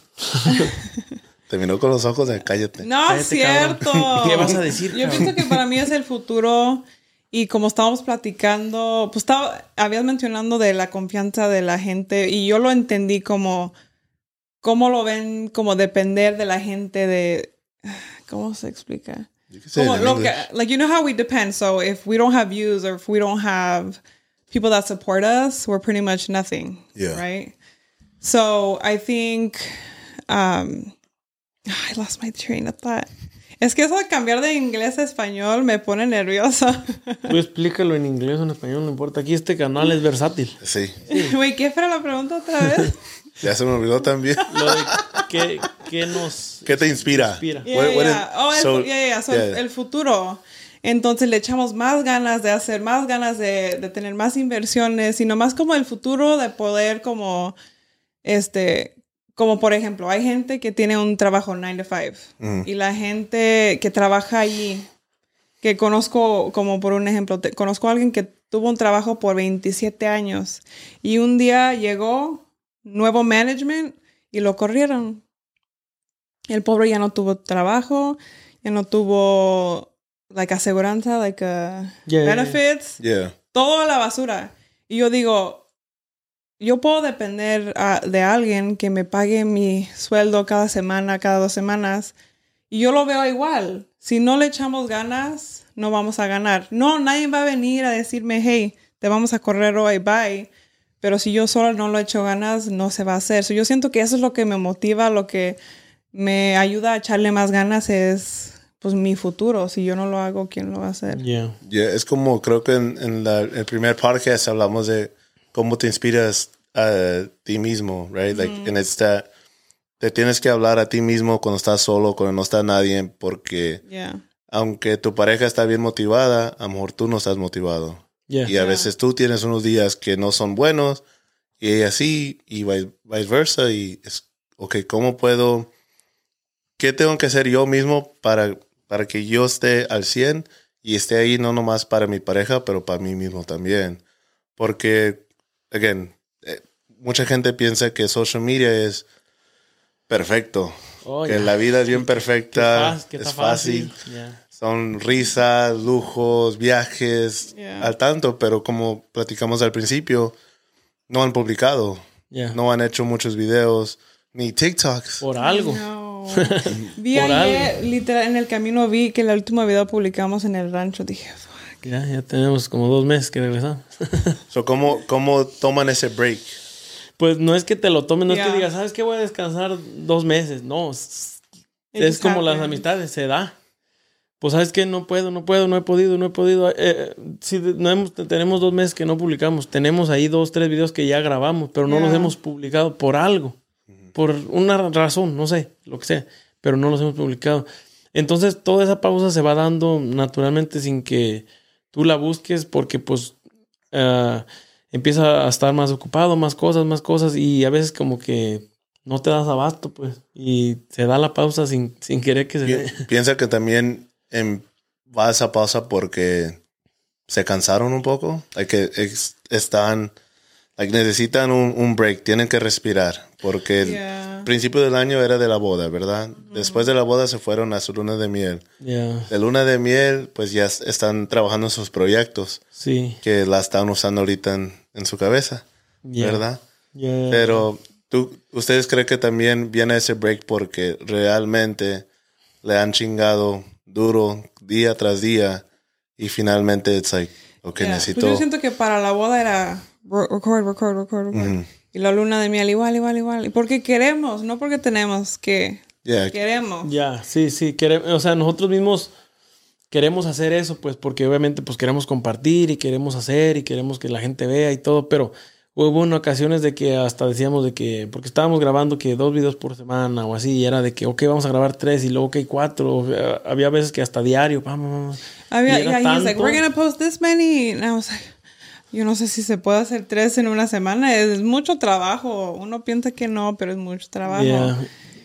Terminó con los ojos de cállate. No, es cierto. Cabrón. ¿Qué vas a decir? Yo pienso que para mí es el futuro... Y como estábamos platicando, pues habías mencionado de la confianza de la gente y yo lo entendí como, ¿cómo lo ven? Como depender de la gente de... ¿Cómo se explica? You can say como, it in English. Like, you know how we depend. So if we don't have views or if we don't have people that support us, we're pretty much nothing. Yeah. Right? So I think... I lost my train of thought. Es que eso de cambiar de inglés a español me pone nerviosa. Tú explícalo en inglés o en español, no importa. Aquí este canal es versátil. Sí. Güey, ¿qué fue la pregunta otra vez? Ya se me olvidó también. Lo de ¿qué te inspira? El futuro. Entonces le echamos más ganas de hacer, más ganas de tener más inversiones. Sino más como el futuro de poder como... Como por ejemplo, hay gente que tiene un trabajo 9 to 5. Y la gente que trabaja allí, que conozco, como por un ejemplo, conozco a alguien que tuvo un trabajo por 27 años y un día llegó nuevo management y lo corrieron. El pobre ya no tuvo trabajo, ya no tuvo aseguranza, benefits, toda la basura. Y yo digo... Yo puedo depender de alguien que me pague mi sueldo cada semana, cada 2 semanas. Y yo lo veo igual. Si no le echamos ganas, no vamos a ganar. No, nadie va a venir a decirme, hey, te vamos a correr hoy, bye. Pero si yo solo no lo echo ganas, no se va a hacer. So, yo siento que eso es lo que me motiva, lo que me ayuda a echarle más ganas es pues mi futuro. Si yo no lo hago, ¿quién lo va a hacer? Yeah. Yeah, es como creo que en el primer podcast hablamos de cómo te inspiras a ti mismo, right? Like, and it's that te tienes que hablar a ti mismo cuando estás solo, cuando no está nadie, porque aunque tu pareja está bien motivada, a lo mejor tú no estás motivado. Yeah. Y a veces tú tienes unos días que no son buenos, y ella sí, y vice versa, y es, ok, ¿cómo puedo? ¿Qué tengo que hacer yo mismo para que yo esté al 100 y esté ahí no nomás para mi pareja, pero para mí mismo también? Porque... Again, mucha gente piensa que social media es perfecto. Oh, que la vida es bien perfecta. Es fácil. Yeah. Son risas, lujos, viajes, al tanto. Pero como platicamos al principio, no han publicado. Yeah. No han hecho muchos videos, ni TikToks. Por algo. No. Vi ayer, literal, en el camino vi que el último video publicamos en el rancho. Dije... Ya tenemos como 2 meses que regresamos. So, ¿Cómo toman ese break? Pues no es que te lo tomen, no es que digas, ¿sabes qué? Voy a descansar 2 meses. No, es como las amistades, se da. Pues, ¿sabes qué? No he podido. Si tenemos 2 meses que no publicamos. Tenemos ahí 2-3 videos que ya grabamos, pero no los hemos publicado por algo. Por una razón, no sé, lo que sea. Pero no los hemos publicado. Entonces, toda esa pausa se va dando naturalmente sin que... Tú la busques porque pues empieza a estar más ocupado, más cosas y a veces como que no te das abasto pues y se da la pausa sin querer que se dé. Piensa que también va esa pausa porque se cansaron un poco, que están Like, necesitan un break, tienen que respirar, porque el principio del año era de la boda, ¿verdad? Después de la boda se fueron a su luna de miel. De luna de miel, pues ya están trabajando en sus proyectos, que la están usando ahorita en su cabeza, ¿verdad? Pero, ¿ustedes creen que también viene ese break porque realmente le han chingado duro día tras día y finalmente it's like, okay, necesito... Pues yo siento que para la boda era... Record. Mm-hmm. Y la luna de miel igual. Porque queremos, no porque tenemos que... Queremos. Sí. Queremos, o sea, nosotros mismos queremos hacer eso, pues, porque obviamente pues queremos compartir y queremos hacer y queremos que la gente vea y todo. Pero hubo unas ocasiones de que hasta decíamos de que... Porque estábamos grabando que 2 videos por semana o así. Y era de que, ok, vamos a grabar 3 y luego, ok, 4. O sea, había veces que hasta diario, vamos. Había, y he was like, we're gonna post this many. And I was like... Yo no sé si se puede hacer 3 en una semana. Es mucho trabajo. Uno piensa que no, pero es mucho trabajo.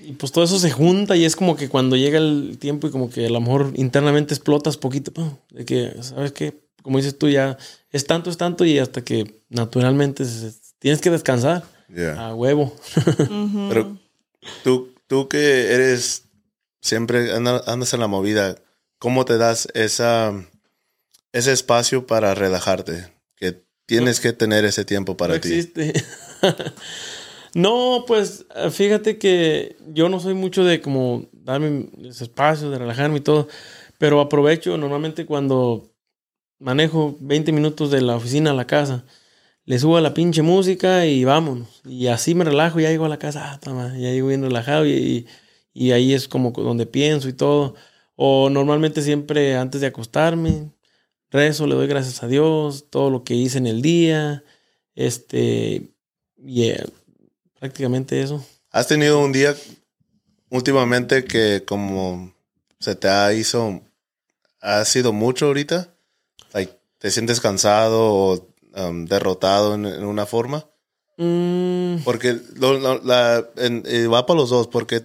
Y pues todo eso se junta y es como que cuando llega el tiempo y como que a lo mejor internamente explotas poquito. De que, ¿sabes qué? Como dices tú, ya es tanto y hasta que naturalmente tienes que descansar. A huevo. Uh-huh. Pero tú que eres... Siempre andas en la movida. ¿Cómo te das ese espacio para relajarte? Que tienes que tener ese tiempo para ti. Existe. No, pues fíjate que yo no soy mucho de como darme ese espacio, de relajarme y todo, pero aprovecho normalmente cuando manejo 20 minutos de la oficina a la casa, le subo a la pinche música y vámonos. Y así me relajo, ya llego a la casa, ya llego bien relajado y ahí es como donde pienso y todo. O normalmente siempre antes de acostarme, rezo, le doy gracias a Dios, todo lo que hice en el día. Prácticamente eso. ¿Has tenido un día últimamente que como se te ha sido mucho ahorita? Like, ¿te sientes cansado o derrotado en una forma? Porque va para los dos, porque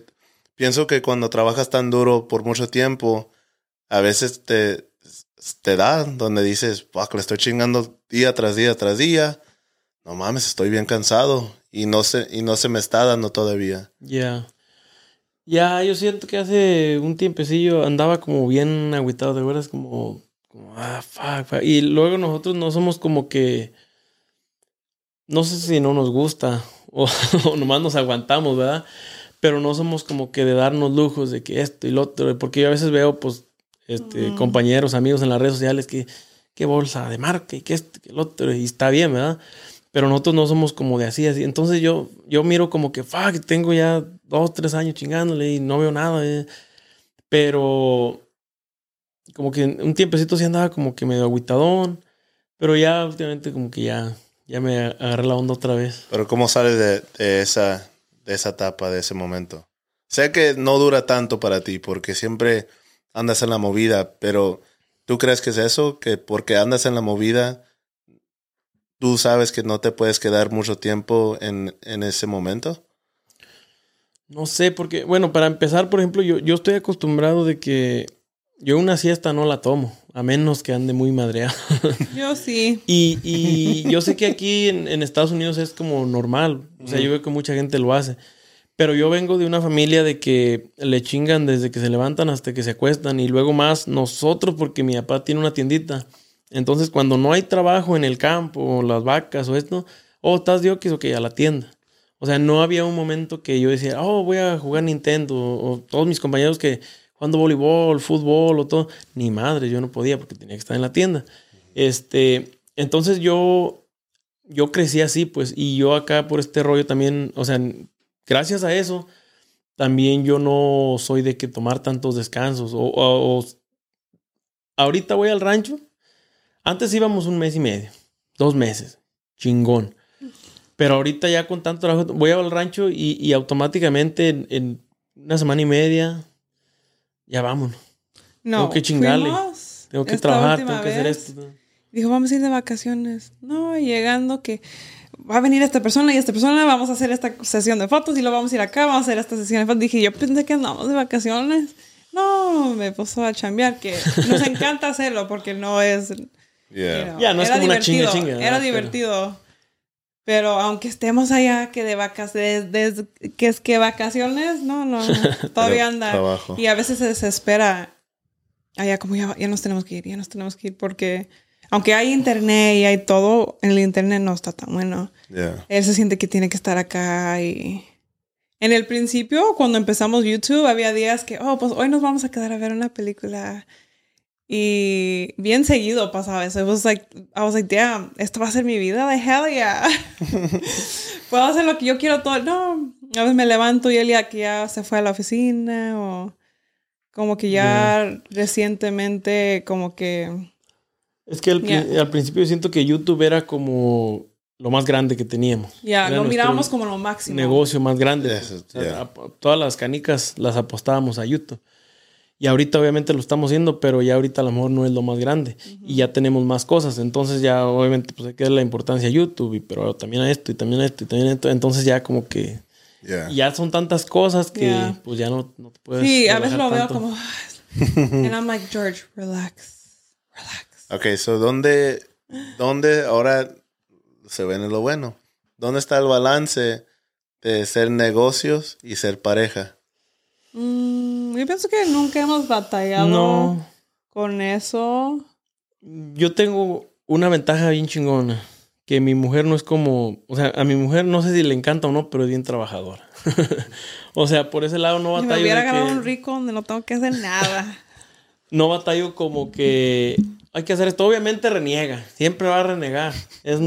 pienso que cuando trabajas tan duro por mucho tiempo, a veces te da donde dices, fuck, le estoy chingando día tras día tras día. No mames, estoy bien cansado. Y no se me está dando todavía. Yo siento que hace un tiempecillo andaba como bien agüitado, ¿te acuerdas? Como fuck. Y luego nosotros no somos como que... No sé si no nos gusta o nomás nos aguantamos, ¿verdad? Pero no somos como que de darnos lujos de que esto y lo otro. Porque yo a veces veo, pues... compañeros, amigos en las redes sociales que qué bolsa de marca y que esto, que el otro, y está bien, ¿verdad? Pero nosotros no somos como de así. Entonces yo miro como que, fuck, tengo ya 2, 3 años chingándole y no veo nada. Pero como que un tiempecito sí andaba como que medio agüitadón, pero ya últimamente como que ya me agarré la onda otra vez. Pero ¿cómo sales de esa etapa, de ese momento? Sé que no dura tanto para ti porque siempre... andas en la movida, pero ¿tú crees que es eso? Que porque andas en la movida, ¿tú sabes que no te puedes quedar mucho tiempo en ese momento? No sé, porque, bueno, para empezar, por ejemplo, yo estoy acostumbrado de que yo una siesta no la tomo, a menos que ande muy madreado. Yo sí. Y yo sé que aquí en Estados Unidos es como normal, o sea, yo veo que mucha gente lo hace. Pero yo vengo de una familia de que le chingan desde que se levantan hasta que se acuestan. Y luego más nosotros, porque mi papá tiene una tiendita. Entonces, cuando no hay trabajo en el campo, o las vacas o esto, estás de oquis, ok, a la tienda. O sea, no había un momento que yo decía, voy a jugar Nintendo. O todos mis compañeros que jugando voleibol, fútbol o todo. Ni madre, yo no podía porque tenía que estar en la tienda. Entonces, yo crecí así, pues. Y yo acá por este rollo también, o sea... Gracias a eso, también yo no soy de que tomar tantos descansos. Ahorita voy al rancho. Antes íbamos 1 mes y medio, 2 meses. Chingón. Pero ahorita ya con tanto trabajo, voy al rancho y automáticamente en 1 semana y media, ya vámonos. No, tengo que chingarle. Tengo que trabajar, tengo que hacer esto. Dijo, vamos a ir de vacaciones. No, llegando que... va a venir esta persona y esta persona, vamos a hacer esta sesión de fotos y luego vamos a ir acá, vamos a hacer esta sesión de fotos. Dije, yo pensé que andamos de vacaciones. No, me puso a chambear, que nos encanta hacerlo porque no es... Ya, no es como una chinga. Era divertido. Pero aunque estemos allá, que de vacaciones, que es que vacaciones, no todavía anda. Trabajo. Y a veces se desespera. Allá como ya nos tenemos que ir, porque aunque hay internet y hay todo, el internet no está tan bueno. Yeah. Él se siente que tiene que estar acá y... En el principio, cuando empezamos YouTube, había días que, pues hoy nos vamos a quedar a ver una película. Y bien seguido pasaba eso. I was like, damn, esto va a ser mi vida, de hell yeah. Puedo hacer lo que yo quiero todo. No, a veces me levanto y él ya se fue a la oficina o como que ya recientemente como que... Es que al principio siento que YouTube era como lo más grande que teníamos. Ya, lo mirábamos como lo máximo. Negocio más grande. Yes, yeah. O sea, todas las canicas las apostábamos a YouTube. Y ahorita obviamente lo estamos haciendo, pero ya ahorita a lo mejor no es lo más grande. Uh-huh. Y ya tenemos más cosas. Entonces ya obviamente pues hay que darle la importancia a YouTube. Pero también a esto, y también a esto, y también a esto. Entonces ya como que... Yeah. Ya son tantas cosas que pues ya no te puedes... Sí, a veces lo veo como... And I'm like, George, relax. Okay, so ¿dónde ahora se ven lo bueno? ¿Dónde está el balance de ser negocios y ser pareja? Yo pienso que nunca hemos batallado con eso. Yo tengo una ventaja bien chingona. Que mi mujer no es como... O sea, a mi mujer no sé si le encanta o no, pero es bien trabajadora. O sea, por ese lado no batallo. Me hubiera ganado un rico donde no tengo que hacer nada. No batallo como que... Hay que hacer esto. Obviamente reniega. Siempre va a renegar. Es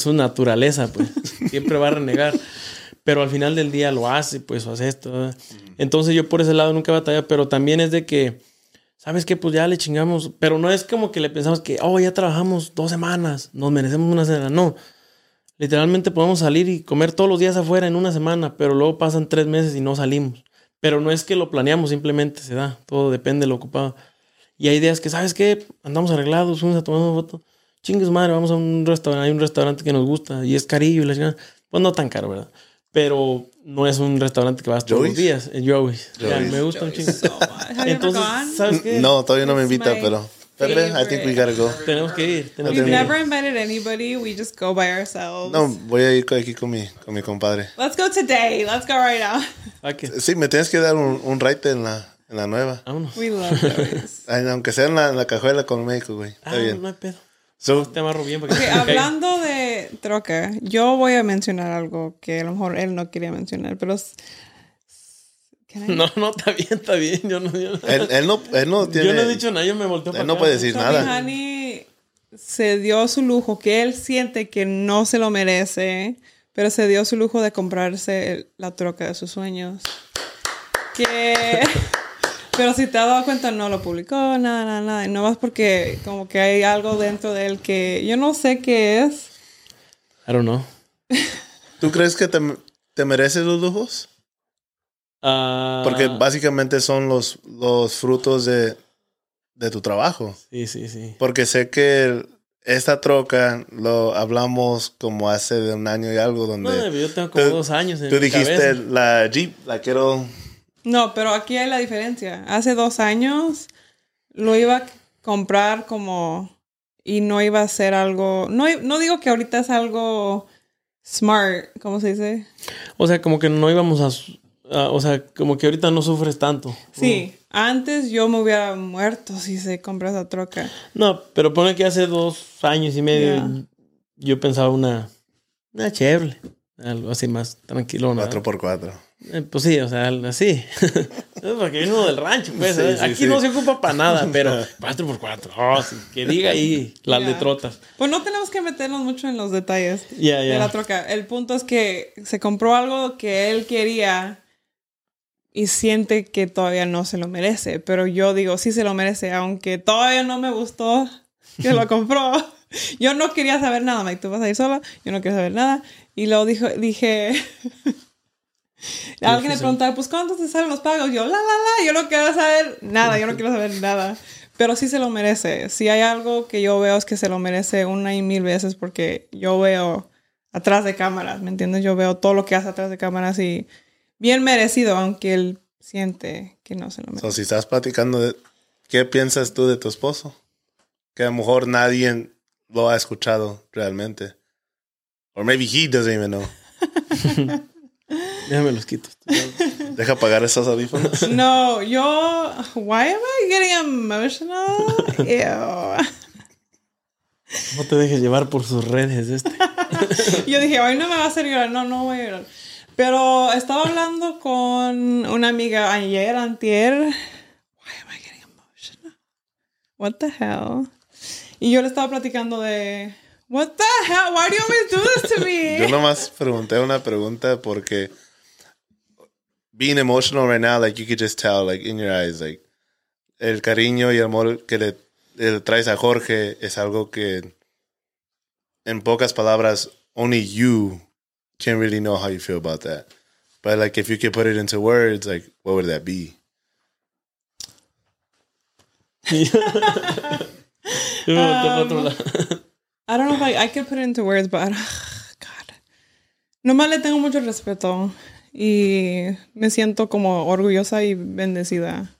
su naturaleza, pues. Siempre va a renegar. Pero al final del día lo hace, pues, o hace esto. Entonces yo por ese lado nunca batallo. Pero también es de que... ¿Sabes qué? Pues ya le chingamos. Pero no es como que le pensamos que, ya trabajamos 2 semanas. Nos merecemos una cena. No. Literalmente podemos salir y comer todos los días afuera en una semana. Pero luego pasan 3 meses y no salimos. Pero no es que lo planeamos. Simplemente se da. Todo depende de lo ocupado. Y hay ideas que, ¿sabes qué? Andamos arreglados. Fuimos a tomar una foto. Chingues madre. Vamos a un restaurante. Hay un restaurante que nos gusta. Y es carillo. Y la chingada. Pues no tan caro, ¿verdad? Pero no es un restaurante que vas todos los días. Joey's. Yeah, me gusta Joey's un chingo. So entonces, ¿sabes qué? No, todavía no me invita, pero... Pepe, I think we gotta go. Tenemos que ir. We've never invited anybody. We just go by ourselves. No, voy a ir aquí con mi compadre. Let's go today. Let's go right now. Okay. Sí, me tienes que dar un rate en la nueva. Vámonos. We love Joey's. Aunque sea en la cajuela con México, güey. Está bien. No hay pedo. Te amarro bien porque hablando de troca, yo voy a mencionar algo que a lo mejor él no quería mencionar, pero no, está bien. Yo no. Él no tiene. Yo no he dicho nada, yo me volteo para él acá. No puede decir nada. Hani se dio su lujo que él siente que no se lo merece, pero se dio su lujo de comprarse la troca de sus sueños. Pero si te has dado cuenta, no lo publicó, nada. No más porque como que hay algo dentro de él que yo no sé qué es. I don't know. ¿Tú crees que te mereces los lujos? Porque básicamente son los frutos de tu trabajo. Sí. Porque sé que esta troca lo hablamos como hace de 1 año y algo. Yo tengo como 2 años en mi cabeza. Tú dijiste la Jeep, la quiero... No, pero aquí hay la diferencia. Hace 2 años lo iba a comprar como... Y no iba a ser algo... No digo que ahorita es algo smart, ¿cómo se dice? O sea, como que no íbamos a... O sea, como que ahorita no sufres tanto. Sí, antes yo me hubiera muerto si se compra esa troca. No, pero pone que hace 2 años y medio yo pensaba una chévere. Algo así más tranquilo. 4x4. Pues sí, o sea, así. Porque vino del rancho, pues. Sí, sí, aquí no se ocupa para nada, pero 4x4. Sí, que diga ahí las letrotas. Pues no tenemos que meternos mucho en los detalles de la troca. El punto es que se compró algo que él quería y siente que todavía no se lo merece. Pero yo digo, sí se lo merece, aunque todavía no me gustó que lo compró. Yo no quería saber nada, Mike. Tú vas a ir sola. Yo no quiero saber nada. Y luego dije... Alguien le preguntaba, pues, ¿cuánto te salen los pagos? Yo, yo no quiero saber nada, Pero sí se lo merece. Si hay algo que yo veo es que se lo merece 1,000,000 veces porque yo veo atrás de cámaras, ¿me entiendes? Yo veo todo lo que hace atrás de cámaras y bien merecido, aunque él siente que no se lo merece. O sea, si estás platicando, ¿qué piensas tú de tu esposo? Que a lo mejor nadie lo ha escuchado realmente. Or maybe he doesn't even know. Déjame los quito. Deja pagar esas audífonos. No, yo... Why am I getting emotional? Ew. No te dejes llevar por sus redes. Yo dije, hoy no me va a hacer llorar. No, no voy a llorar. Pero estaba hablando con una amiga ayer, antier. Why am I getting emotional? What the hell? Y yo le estaba platicando de... What the hell? Why do you always do this to me? Yo nomás pregunté una pregunta porque being emotional right now, like you could just tell, like in your eyes, like el cariño y el amor que le traes a Jorge es algo que, en pocas palabras, only you can really know how you feel about that. But like if you could put it into words, like what would that be? I don't know if I could put it into words, but God. Nomás le tengo mucho respeto y me siento como orgullosa y bendecida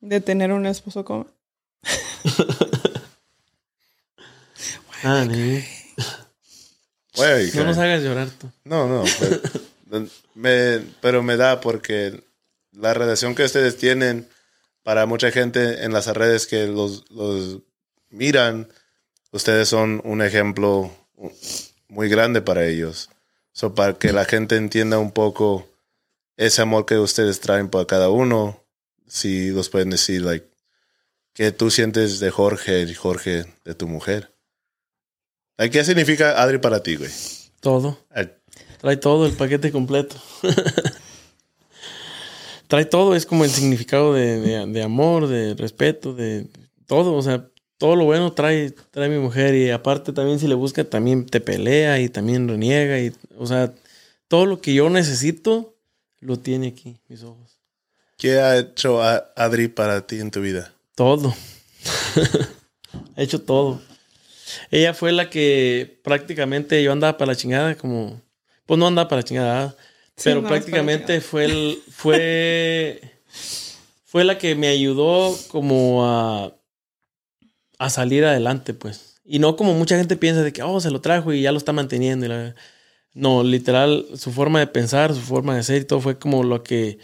de tener un esposo como. Honey. Wait, no nos hagas llorar tú. No. Pero me da porque la relación que ustedes tienen para mucha gente en las redes que los miran. Ustedes son un ejemplo muy grande para ellos. So, para que la gente entienda un poco ese amor que ustedes traen para cada uno, si los pueden decir, like, ¿qué tú sientes de Jorge y Jorge de tu mujer? Like, ¿qué significa Adri para ti, güey? Todo. Trae todo, el paquete completo. Trae todo, es como el significado de amor, de respeto, de todo, o sea... Todo lo bueno trae mi mujer y aparte también si le busca también te pelea y también reniega y o sea todo lo que yo necesito lo tiene aquí mis ojos. ¿Qué ha hecho Adri para ti en tu vida? Todo. Ha hecho todo. Ella fue la que prácticamente yo andaba para la chingada como pues no andaba para la chingada, sí, pero prácticamente fue la que me ayudó como a salir adelante, pues. Y no como mucha gente piensa de que, se lo trajo y ya lo está manteniendo. No, literal, su forma de pensar, su forma de ser y todo fue como lo que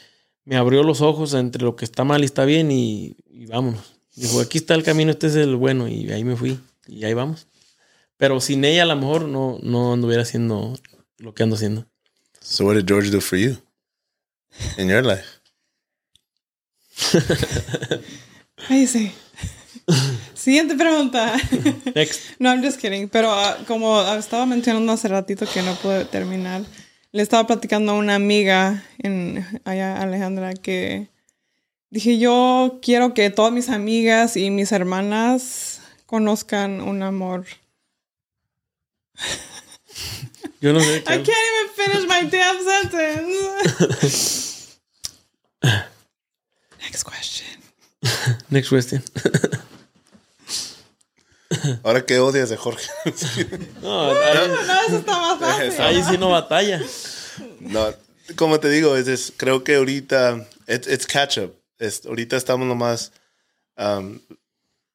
me abrió los ojos entre lo que está mal y está bien y vámonos. Dijo, aquí está el camino, este es el bueno. Y ahí me fui y ahí vamos. Pero sin ella a lo mejor no anduviera haciendo lo que ando haciendo. So what did George do for you? In your life? Ahí sí. Siguiente pregunta. Next. No, I'm just kidding. Pero como estaba mencionando hace ratito que no pude terminar, le estaba platicando a una amiga allá, Alejandra, que dije, yo quiero que todas mis amigas y mis hermanas conozcan un amor. Yo no sé. I can't even finish my damn sentence. Next question. Ahora que odias de Jorge. No, eso está más fácil. Ahí sí no batalla. No, como te digo, creo que ahorita it's catch up. Ahorita estamos nomás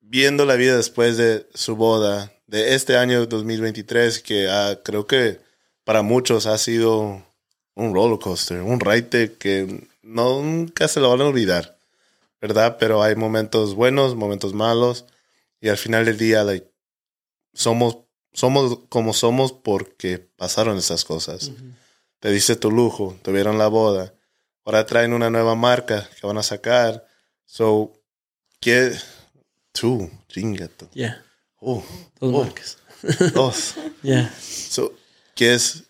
viendo la vida después de su boda de este año 2023 que creo que para muchos ha sido un roller coaster, un ride que nunca se lo van a olvidar, ¿verdad? Pero hay momentos buenos, momentos malos. Y al final del día, like, somos como somos porque pasaron esas cosas. Uh-huh. Te diste tu lujo, tuvieron la boda. Ahora traen una nueva marca que van a sacar. So, ¿qué? Tú, chingato. Yeah. Dos marcas. Dos. Yeah. So, ¿qué es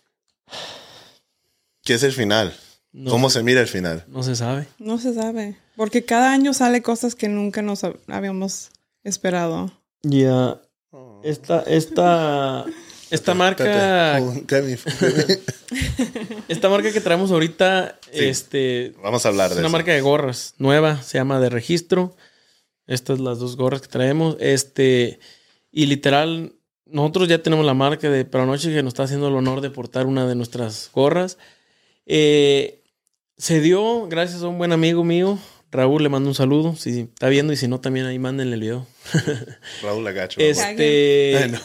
el final? No. ¿Cómo se mira el final? No se sabe. Porque cada año sale cosas que nunca nos habíamos... esperado. Ya. Yeah. Esta marca. Esta marca que traemos ahorita, sí, vamos a hablar de eso. Es una marca de gorras nueva, se llama De Registro. Estas las dos gorras que traemos, y literal nosotros ya tenemos la marca de Pero Anoche que nos está haciendo el honor de portar una de nuestras gorras. Se dio gracias a un buen amigo mío. Raúl, le mando un saludo. Si está viendo y si no, también ahí mándenle el video. Raúl Agacho. Ay, no.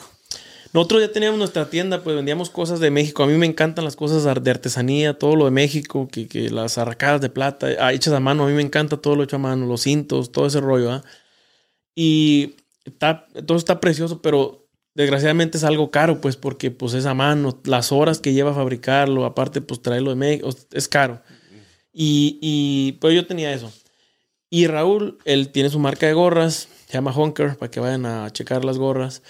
Nosotros ya teníamos nuestra tienda, pues vendíamos cosas de México. A mí me encantan las cosas de artesanía, todo lo de México, que las arracadas de plata hechas a mano. A mí me encanta todo lo hecho a mano, los cintos, todo ese rollo, ¿eh? Y todo está precioso, pero desgraciadamente es algo caro, pues, porque pues es a mano, las horas que lleva a fabricarlo, aparte pues traerlo de México, es caro. Y pues yo tenía eso. Y Raúl, él tiene su marca de gorras, se llama Honker, para que vayan a checar las gorras.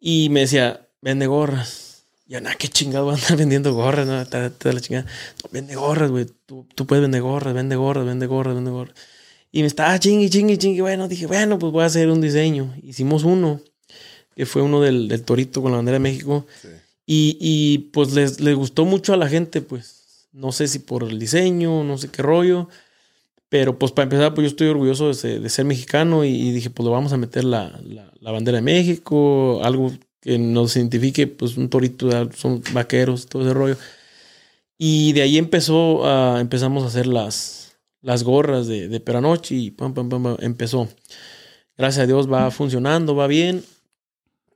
Y me decía, vende gorras. Y yo, nada, qué chingado voy a andar vendiendo gorras, no, está la chingada. No, vende gorras, güey, tú puedes vender gorras, vende gorras, vende gorras, vende gorras. Y me estaba chingui. Bueno, dije, bueno, pues voy a hacer un diseño. Hicimos uno, que fue uno del torito con la bandera de México. Sí. Y pues les gustó mucho a la gente, pues. No sé si por el diseño, no sé qué rollo. Pero pues para empezar, pues yo estoy orgulloso de ser mexicano y dije, pues le vamos a meter la bandera de México, algo que nos identifique, pues un torito, son vaqueros, todo ese rollo. Y de ahí empezamos a hacer las gorras de Pero Anoche y pam, empezó. Gracias a Dios va funcionando, va bien.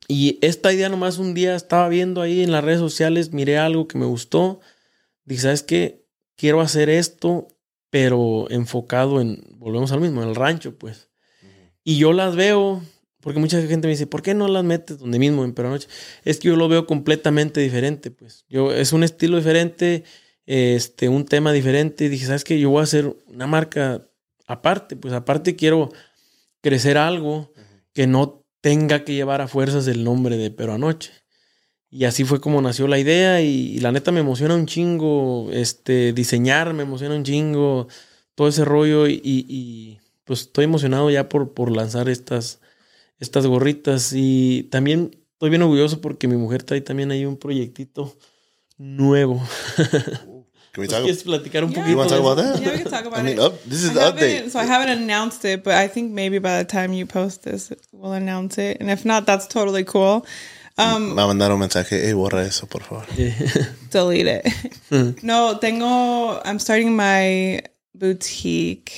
Y esta idea nomás un día estaba viendo ahí en las redes sociales, miré algo que me gustó. Dije, ¿sabes qué? Quiero hacer esto, pero enfocado en, volvemos al mismo, en el rancho, pues. Uh-huh. Y yo las veo, porque mucha gente me dice, ¿por qué no las metes donde mismo en Pero Anoche? Es que yo lo veo completamente diferente, pues. Es un estilo diferente, un tema diferente. Y dije, ¿sabes qué? Yo voy a hacer una marca aparte, pues. Aparte quiero crecer algo que no tenga que llevar a fuerzas el nombre de Pero Anoche. Y así fue como nació la idea y la neta me emociona un chingo, diseñar me emociona un chingo, todo ese rollo y pues estoy emocionado ya por lanzar estas gorritas y también estoy bien orgulloso porque mi mujer trae también ahí un proyectito nuevo. ¿Quieres platicar un poquito? You want to talk about that? Yeah, we can talk about it. This is the update. So I haven't announced it, but I think maybe by the time you post this, we'll announce it. And if not, that's totally cool. Me mandaron un mensaje, hey, borra eso, por favor. Yeah. Delete it. No, I'm starting my boutique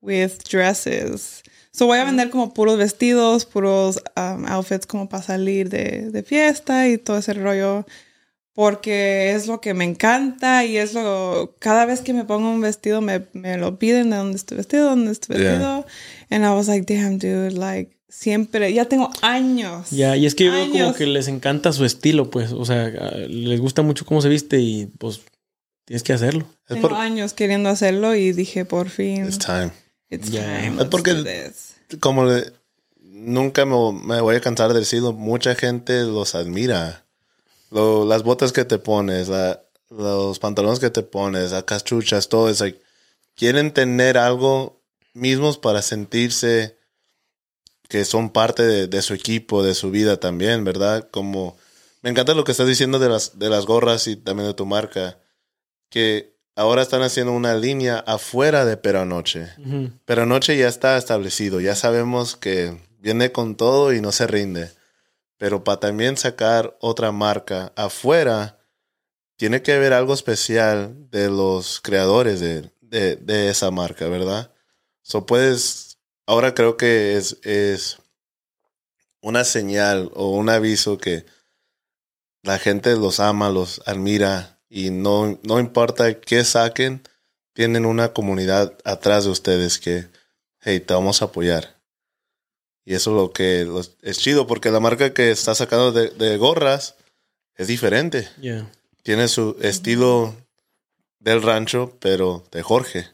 with dresses. So voy a vender como puros vestidos, puros outfits como para salir de fiesta y todo ese rollo. Porque es lo que me encanta y es lo... Cada vez que me pongo un vestido, me lo piden de dónde es tu vestido, dónde es tu vestido. Yeah. And I was like, damn, dude, like... Siempre, ya tengo años. Ya, y es que yo veo como que les encanta su estilo, pues, o sea, les gusta mucho cómo se viste y pues tienes que hacerlo. Tengo años queriendo hacerlo y dije, por fin. It's time. It's time. Es porque como nunca me voy a cansar de decirlo, mucha gente los admira. Las botas que te pones, los pantalones que te pones, las cachuchas, todo eso. Like, quieren tener algo mismos para sentirse que son parte de su equipo, de su vida también, ¿verdad? Como me encanta lo que estás diciendo de las gorras y también de tu marca, que ahora están haciendo una línea afuera de Pero Anoche. Uh-huh. Pero Anoche ya está establecido, ya sabemos que viene con todo y no se rinde. Pero para también sacar otra marca afuera, tiene que haber algo especial de los creadores de esa marca, ¿verdad? So puedes... Ahora creo que es una señal o un aviso que la gente los ama, los admira y no importa qué saquen, tienen una comunidad atrás de ustedes que, hey, te vamos a apoyar. Y eso es lo que es chido porque la marca que está sacando de gorras es diferente. Yeah. Tiene su estilo del rancho, pero de Jorge,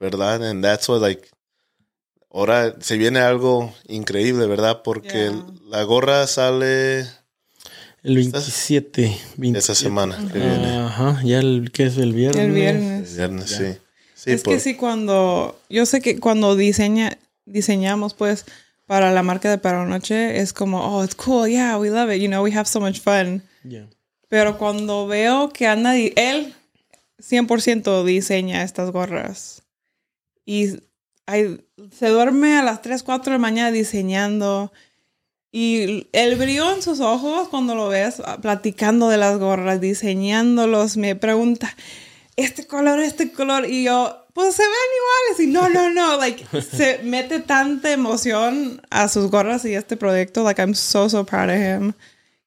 ¿verdad? And that's what, like, ahora se viene algo increíble, ¿verdad? Porque la gorra sale... El 27. Esa semana que viene. Ajá, ya ¿qué es? ¿El viernes? El viernes, ya. Sí. Es que sí, cuando... Yo sé que cuando diseñamos, pues, para la marca de Pero Anoche, es como, oh, it's cool, yeah, we love it, you know, we have so much fun. Yeah. Pero cuando veo que anda... Él 100% diseña estas gorras. Y... se duerme a las 3, 4 de la mañana diseñando y el brillo en sus ojos cuando lo ves platicando de las gorras, diseñándolos, me pregunta este color y yo, pues se ven iguales y no, like se mete tanta emoción a sus gorras y este proyecto, like I'm so proud of him.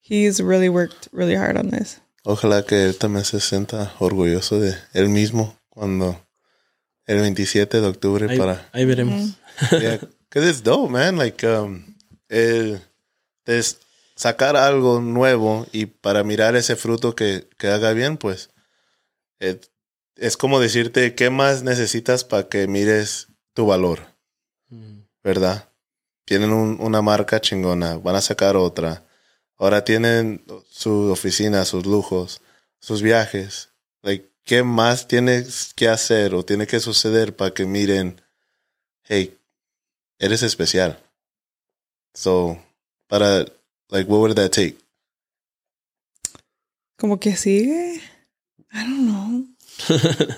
He's really worked really hard on this. Ojalá que él también se sienta orgulloso de él mismo cuando el 27 de octubre Ahí veremos. Yeah, because it's dope, man. Like, es sacar algo nuevo y para mirar ese fruto que haga bien, pues, es como decirte qué más necesitas para que mires tu valor, ¿verdad? Tienen una marca chingona, van a sacar otra. Ahora tienen su oficina, sus lujos, sus viajes. Like, ¿qué más tienes que hacer o tiene que suceder para que miren, hey, eres especial? So, para, like, what would that take? Como que sigue? I don't know.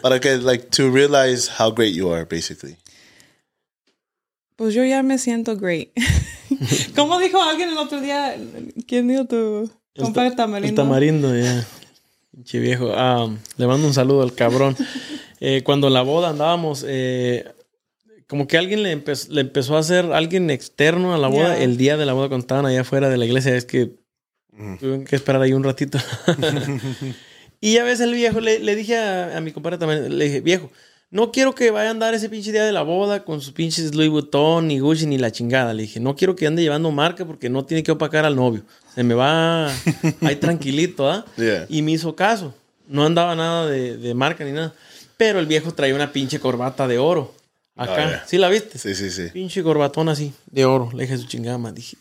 Para que, like, to realize how great you are, basically. Pues yo ya me siento great. ¿Cómo dijo alguien el otro día? ¿Quién dijo tu compadre Tamarindo? El Tamarindo, ya. Yeah. Che viejo. Le mando un saludo al cabrón. Cuando en la boda andábamos, como que alguien le empezó a hacer alguien externo a la boda, yeah, el día de la boda cuando estaban allá afuera de la iglesia. Es que tuve que esperar ahí un ratito. Y a veces el viejo, le dije a mi compadre Tamarindo, le dije, viejo, no quiero que vaya a andar ese pinche día de la boda con sus pinches Louis Vuitton, ni Gucci, ni la chingada. Le dije, no quiero que ande llevando marca porque no tiene que opacar al novio. Se me va ahí tranquilito, ¿ah? Yeah. Y me hizo caso. No andaba nada de marca ni nada. Pero el viejo traía una pinche corbata de oro. Acá. Oh, yeah. ¿Sí la viste? Sí. Pinche corbatón así, de oro. Le dije su chingama. Dije,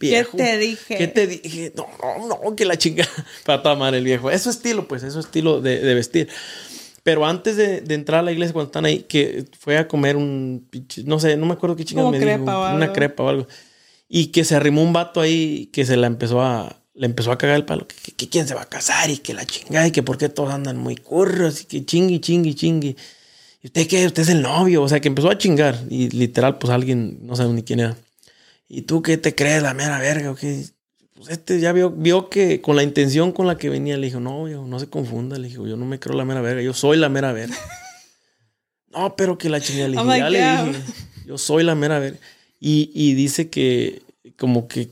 viejo. ¿Qué te dije? No, que la chingada. Para tomar el viejo. Es su estilo, pues. Es su estilo de vestir. Pero antes de entrar a la iglesia, cuando están ahí, que fue a comer un... No sé, no me acuerdo qué chingada me dijo. Una crepa o algo. Y que se arrimó un vato ahí que se la empezó a... Le empezó a cagar el palo. Que quién se va a casar y que la chingada y que por qué todos andan muy curros y que chingui. ¿Y usted qué? Usted es el novio. O sea, que empezó a chingar. Y literal, pues alguien... No sabemos ni quién era. ¿Y tú qué te crees? La mera verga. ¿O qué? Pues ya vio que con la intención con la que venía, le dijo, no, yo, no se confunda. Le dijo, yo no me creo la mera verga, yo soy la mera verga. No, pero que la chingada. Le dije, ya le dije, yo soy la mera verga. Y dice que como que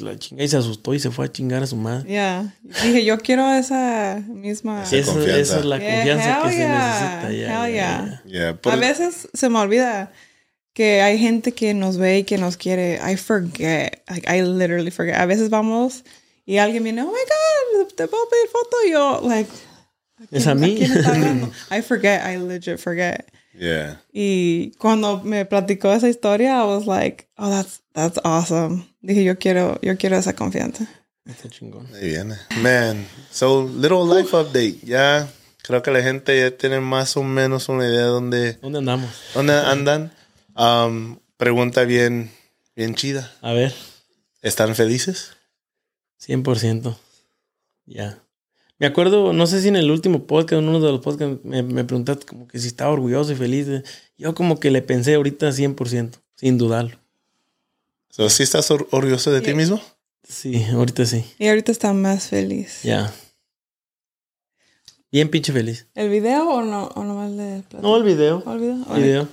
la chingada y se asustó y se fue a chingar a su madre. Ya, yeah. Dije, yo quiero esa misma... Esa es la confianza que se necesita. Yeah. A veces se me olvida que hay gente que nos ve y que nos quiere. I forget. Like, I literally forget. A veces vamos y alguien viene, oh my God, te puedo pedir foto. Y yo, like, ¿es a mí? I forget. I legit forget. Yeah. Y cuando me platicó esa historia, I was like, oh, that's awesome. Dije, yo quiero esa confianza. Está chingón. Ahí viene. Man, so, little life update. Ya, creo que la gente ya tiene más o menos una idea de dónde andamos. ¿Dónde andan? Pregunta bien chida. A ver. ¿Están felices? 100%. Ya. Yeah. Me acuerdo, no sé si en el último podcast, en uno de los podcasts, me preguntaste como que si estaba orgulloso y feliz. Yo como que le pensé ahorita 100%, sin dudarlo. So, ¿sí estás orgulloso de ti mismo? Sí, ahorita sí. Y ahorita está más feliz. Ya. Yeah. Bien pinche feliz. ¿El video o no? ¿O nomás le platico? No, el video. ¿El video?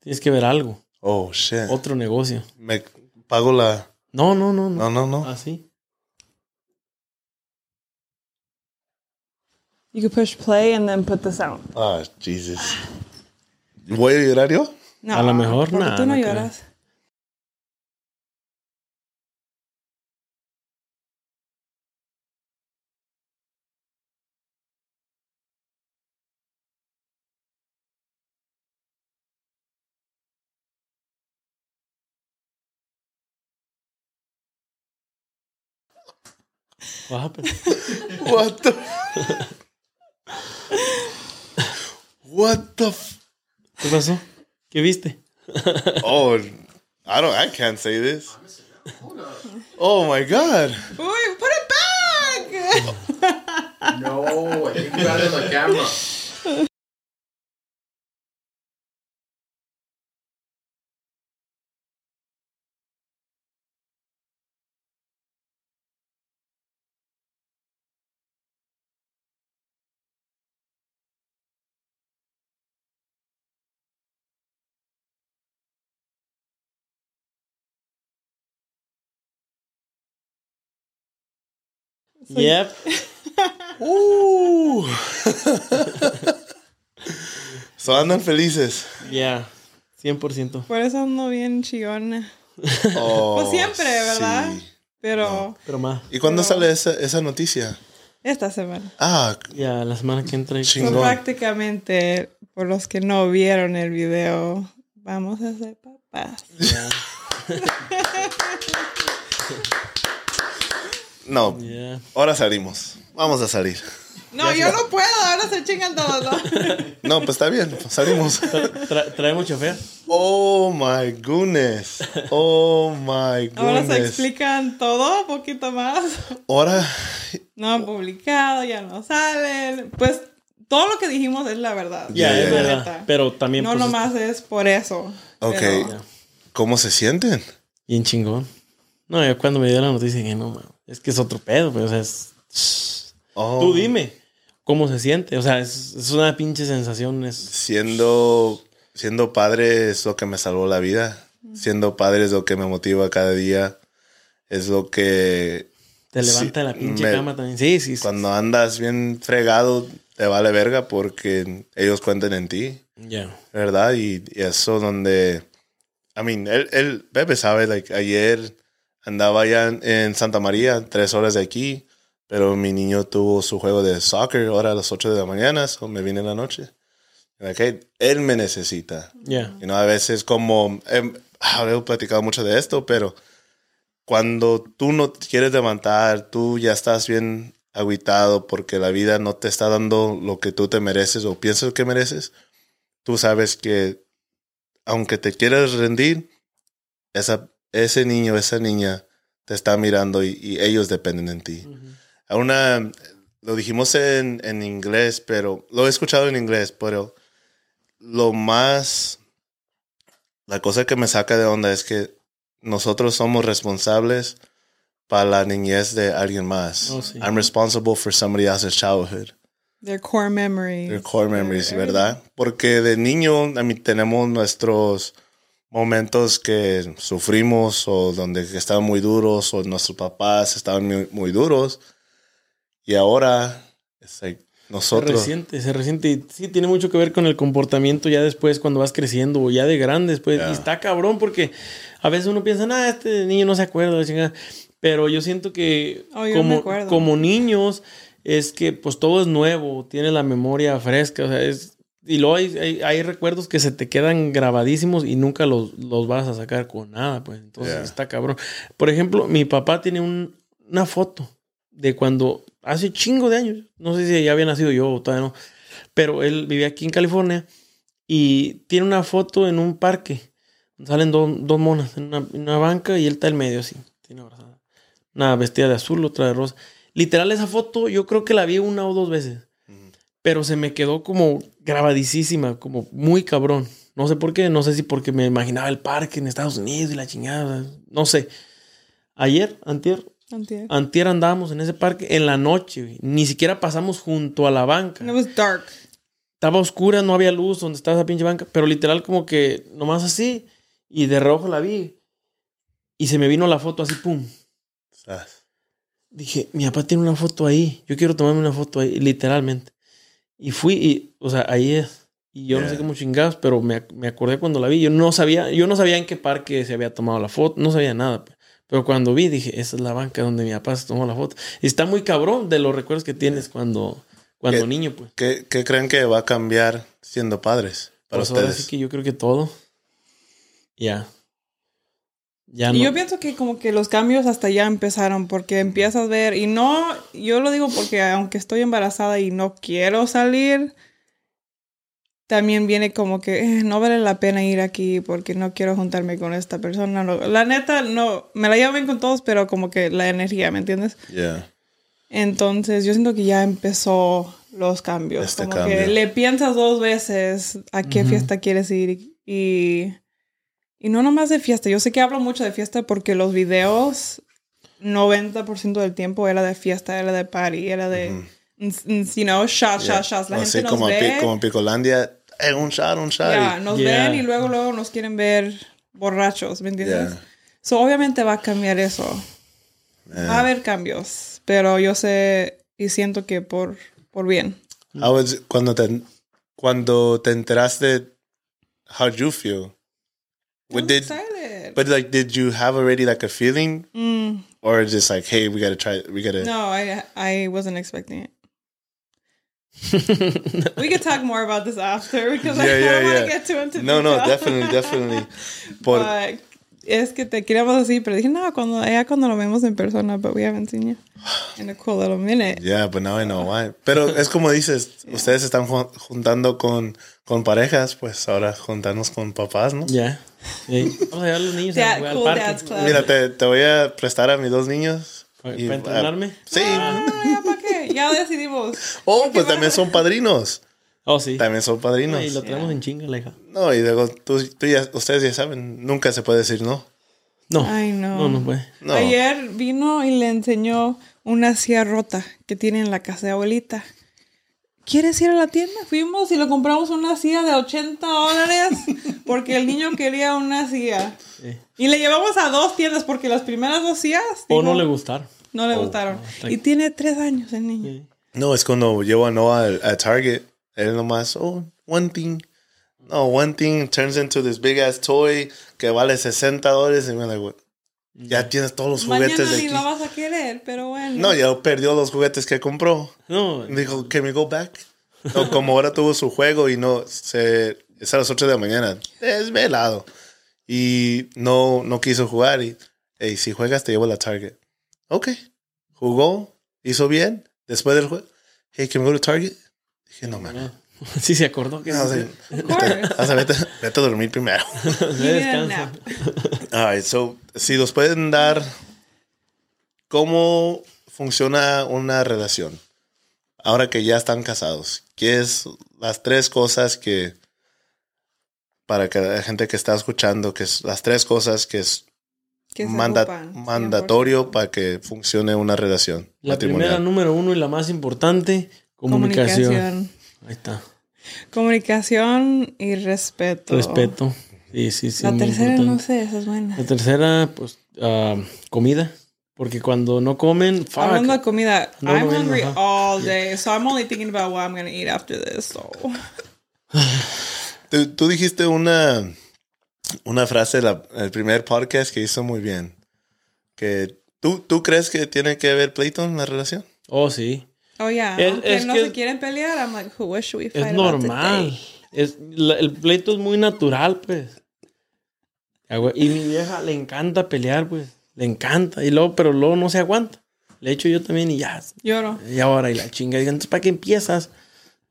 Tienes que ver algo. Oh, shit. Otro negocio. Me pago la... No. Así. You can push play and then put this out. Oh, Jesus. ¿Voy a llorar yo? No. A lo mejor nada. Tú no lloras. What happened? What the ¿Qué pasó? ¿Qué viste? Oh, I can't say this. Hold up. Oh my God. Wait, put it back. No, I think you got it on the camera. So yep. Ooh. So andan felices. Yeah, 100%. Por eso ando bien chillona. Oh, pues siempre, ¿verdad? Sí. Pero... No. Pero más. ¿Y cuándo sale esa noticia? Esta semana. Ah. Ya, la semana que entra. Chingón. So, prácticamente, por los que no vieron el video, vamos a ser papás. Yeah. No, yeah. Ahora salimos. Vamos a salir. No, ya yo no puedo, ahora se chingan todos. No, pues está bien, salimos. ¿Traemos chofer? Oh my goodness. Oh my goodness. Ahora se explican todo un poquito más. Ahora. No han publicado, ya no salen. Pues todo lo que dijimos es la verdad. Ya, yeah, es verdad. Neta. Pero también. No, pues, nomás es por eso. Ok. Pero... Yeah. ¿Cómo se sienten? Bien chingón. No, yo cuando me dieron la noticia dije, no, man, es que es otro pedo, pero o sea, es. Oh. Tú dime. ¿Cómo se siente? O sea, es una pinche sensación. Es... Siendo padre es lo que me salvó la vida. Siendo padre es lo que me motiva cada día. Es lo que... Te levanta de la pinche cama también. Sí, sí, sí. Cuando andas bien fregado, te vale verga porque ellos cuentan en ti. Ya. Yeah. ¿Verdad? Y eso donde... I mean, el Pepe sabe, like, ayer andaba ya en Santa María, 3 horas de aquí. Pero mi niño tuvo su juego de soccer ahora a las 8 de la mañana, so me vine en la noche. Okay. Él me necesita. Yeah. You know, a veces como... he platicado mucho de esto, pero cuando tú no te quieres levantar, tú ya estás bien agüitado porque la vida no te está dando lo que tú te mereces o piensas que mereces. Tú sabes que aunque te quieras rendir, ese niño, esa niña te está mirando y ellos dependen en ti. Mm-hmm. Lo dijimos en inglés, pero lo he escuchado en inglés, pero la cosa que me saca de onda es que nosotros somos responsables para la niñez de alguien más. Oh, sí. I'm responsible for somebody else's childhood. Their core memories. Their core memories, ¿verdad? Porque de niño tenemos nuestros momentos que sufrimos o donde estaban muy duros o nuestros papás estaban muy, muy duros. Y ahora, like, nosotros... Se resiente. Sí, tiene mucho que ver con el comportamiento ya después cuando vas creciendo o ya de grande después. Yeah. Y está cabrón porque a veces uno piensa, este niño no se acuerda, chingada. Pero yo siento que como niños es que pues todo es nuevo, tiene la memoria fresca. O sea, y luego hay recuerdos que se te quedan grabadísimos y nunca los vas a sacar con nada. Pues entonces está cabrón. Por ejemplo, mi papá tiene una foto de cuando... Hace chingo de años. No sé si ya había nacido yo o todavía no. Pero él vivía aquí en California y tiene una foto en un parque. Salen dos monas en una banca y él está en medio así. Tiene abrazada. Una vestida de azul, otra de rosa. Literal, esa foto yo creo que la vi 1 o 2 veces. Uh-huh. Pero se me quedó como grabadísima, como muy cabrón. No sé por qué. No sé si porque me imaginaba el parque en Estados Unidos y la chingada. No sé. Ayer, antier andábamos en ese parque en la noche, güey. Ni siquiera pasamos junto a la banca. It was dark. Estaba oscura, no había luz donde estaba esa pinche banca, pero literal como que nomás así y de reojo la vi y se me vino la foto así, pum. ¿Sabes? Dije, mi papá tiene una foto ahí, yo quiero tomarme una foto ahí, literalmente. Y fui y, o sea, ahí es. Y yo no sé cómo chingados, pero me acordé cuando la vi. Yo no sabía en qué parque se había tomado la foto, no sabía nada. Pero cuando vi, dije, esa es la banca donde mi papá se tomó la foto. Y está muy cabrón de los recuerdos que tienes cuando niño, pues. ¿Qué creen que va a cambiar siendo padres para ustedes? Ahora sí que yo creo que todo. Ya no. Y yo pienso que como que los cambios hasta ya empezaron. Porque empiezas a ver... Y no... Yo lo digo porque aunque estoy embarazada y no quiero salir... También viene como que no vale la pena ir aquí porque no quiero juntarme con esta persona. No, la neta, no. Me la llevo bien con todos, pero como que la energía, ¿me entiendes? Yeah. Entonces, yo siento que ya empezó los cambios. Que le piensas 2 veces a qué fiesta quieres ir. Y no nomás de fiesta. Yo sé que hablo mucho de fiesta porque los videos, 90% del tiempo era de fiesta, era de party, era de... You know, shots. La gente nos ve. Como en Picolandia... Un shot. Yeah, nos ven y luego nos quieren ver borrachos, ¿me entiendes? Yeah. So, obviamente va a cambiar eso. Va a haber cambios, pero yo sé y siento que por bien. Cuando te enteraste, how did you feel? I'm excited. But like, did you have already like a feeling, or just like, hey, we gotta try, we gotta? No, I wasn't expecting it. We could talk more about this after because I don't want to get too into detail. definitely. But es que te queríamos decir, pero dije no, cuando lo vemos en persona, but we haven't seen you in a cool little minute. Yeah, but now I know why. Pero es como dices, ustedes están juntando con parejas, pues ahora juntarnos con papás, ¿no? Ya. Yeah. Vamos a llevar a los niños al cool parque. Mira, te voy a prestar a mis dos niños. ¿Para entrenarme? Sí. No, ¿para qué? Ya decidimos. Oh, pues también son padrinos. Oh, sí. También son padrinos. No, y lo tenemos en chinga, la hija. No, y luego ustedes ya saben, nunca se puede decir no. No. Ay, no. No puede. No. Ayer vino y le enseñó una silla rota que tiene en la casa de abuelita. ¿Quieres ir a la tienda? Fuimos y le compramos una silla de $80 porque el niño quería una silla. Sí. Y le llevamos a dos tiendas porque las primeras dos sillas... no le gustaron. No le gustaron. No, y tiene 3 años el niño. Sí. No, es cuando llevo a Noah a Target. Él nomás, one thing turns into this big ass toy que vale $60. Y me like, what? Ya tienes todos los juguetes de aquí. Mañana ni lo vas a querer, pero bueno. No, ya perdió los juguetes que compró. No. Dijo, can we go back? No, como ahora tuvo su juego y no, es a las 8 de la mañana. Desvelado. Y no quiso jugar. Y hey, si juegas te llevo a la Target. Ok. Jugó, hizo bien. Después del juego, hey, can we go to Target? Dije, no, man. Sí se acordó. Que no, vete a dormir primero. Descansa. All right, so, si nos pueden dar cómo funciona una relación ahora que ya están casados. ¿Qué es las 3 cosas que, para que la gente que está escuchando, que es las 3 cosas que es mandatorio para que funcione una relación matrimonial? La primera, número 1 y la más importante... Comunicación. Ahí está. Comunicación y respeto. Respeto. Sí. La tercera, no sé, esa es buena. La tercera, pues, comida. Porque cuando no comen... Hablando de comida, I'm hungry all day. So I'm only thinking about what I'm going to eat after this. So. Tú dijiste una frase en el primer podcast que hizo muy bien. Que, ¿tú crees que tiene que haber pleito en la relación? Oh, sí. Oh, yeah. Aunque se quieren pelear, I'm like, who should we fight? Es normal. El pleito es muy natural, pues. Y mi vieja le encanta pelear, pues. Le encanta. Pero luego no se aguanta. Le echo yo también y ya. Lloro. Y ahora, y la chinga. Y entonces, ¿para qué empiezas?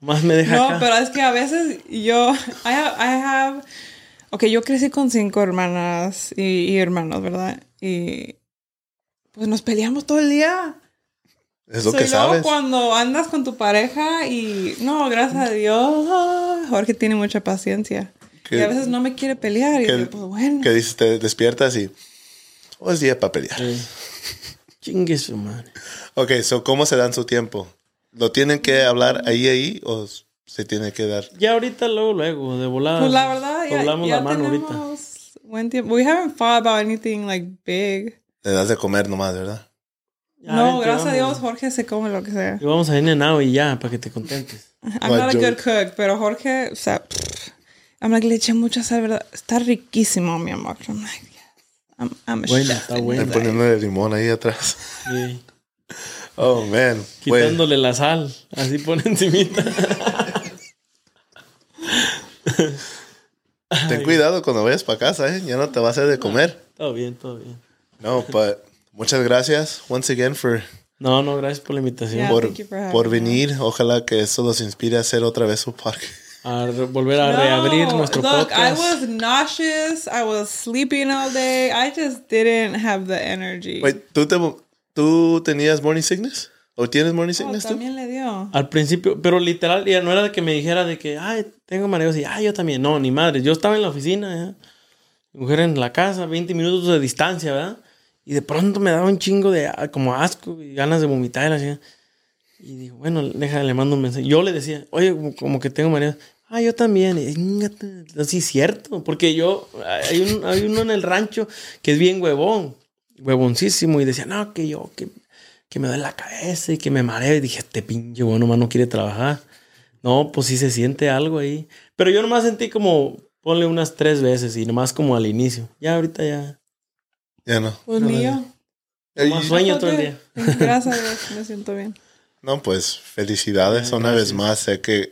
Más me deja acá. No, pero es que a veces yo... I have... Ok, yo crecí con 5 hermanas y hermanos, ¿verdad? Y... pues nos peleamos todo el día. Es lo que sabes. Cuando andas con tu pareja y... No, gracias a Dios. Jorge tiene mucha paciencia. Y a veces no me quiere pelear. Y pues bueno. Que dices, te despiertas y... hoy es día para pelear. Chingue su madre. Ok, so, ¿cómo se dan su tiempo? ¿Lo tienen que hablar ahí o se tiene que dar? Ya ahorita, luego, de volada. Pues la verdad, ya la mano tenemos ahorita. Buen tiempo. We haven't fought about anything like big. Le das de comer nomás, ¿verdad? Ya, no, gracias a Dios, Jorge se come lo que sea. Y vamos a ir en agua y ya, para que te contentes. I'm not a good cook, pero Jorge, o sea, I'm like, le eché mucha sal, ¿verdad? Está riquísimo, mi amor. I'm like, yes, I'm a chef. Está buena. Estoy poniéndole limón ahí atrás. Sí. Oh, man. Quitándole la sal, así por encimita. Ten cuidado cuando vayas para casa, ¿eh? Ya no te va a hacer de comer. Todo bien. No, but... Muchas gracias once again for... No, gracias por la invitación. Yeah, por venir. Ojalá que esto los inspire a hacer otra vez su parque. A volver a reabrir nuestro podcast. I was nauseous. I was sleeping all day. I just didn't have the energy. Wait, ¿tú tenías morning sickness? ¿O tienes morning sickness también tú? Le dio. Al principio, pero literal, ya no era de que me dijera de que, tengo mareos y, yo también. No, ni madre. Yo estaba en la oficina, mujer en la casa, 20 minutos de distancia, ¿verdad? Y de pronto me daba un chingo de como asco y ganas de vomitar. Y digo, bueno, le mando un mensaje. Yo le decía, oye, como que tengo mareos. Yo también. Y, sí, cierto. Porque hay uno en el rancho que es bien huevón. huevoncísimo y decía, no, que yo, que me duele la cabeza y que me mareo. Y dije, este pinche huevón nomás no quiere trabajar. No, pues sí se siente algo ahí. Pero yo nomás sentí como, ponle unas 3 veces y nomás como al inicio. Ya ahorita ya. Ya no. Pues mío. Más sueño todo el día. Gracias a Dios, me siento bien. No, pues felicidades una vez más. Sé que,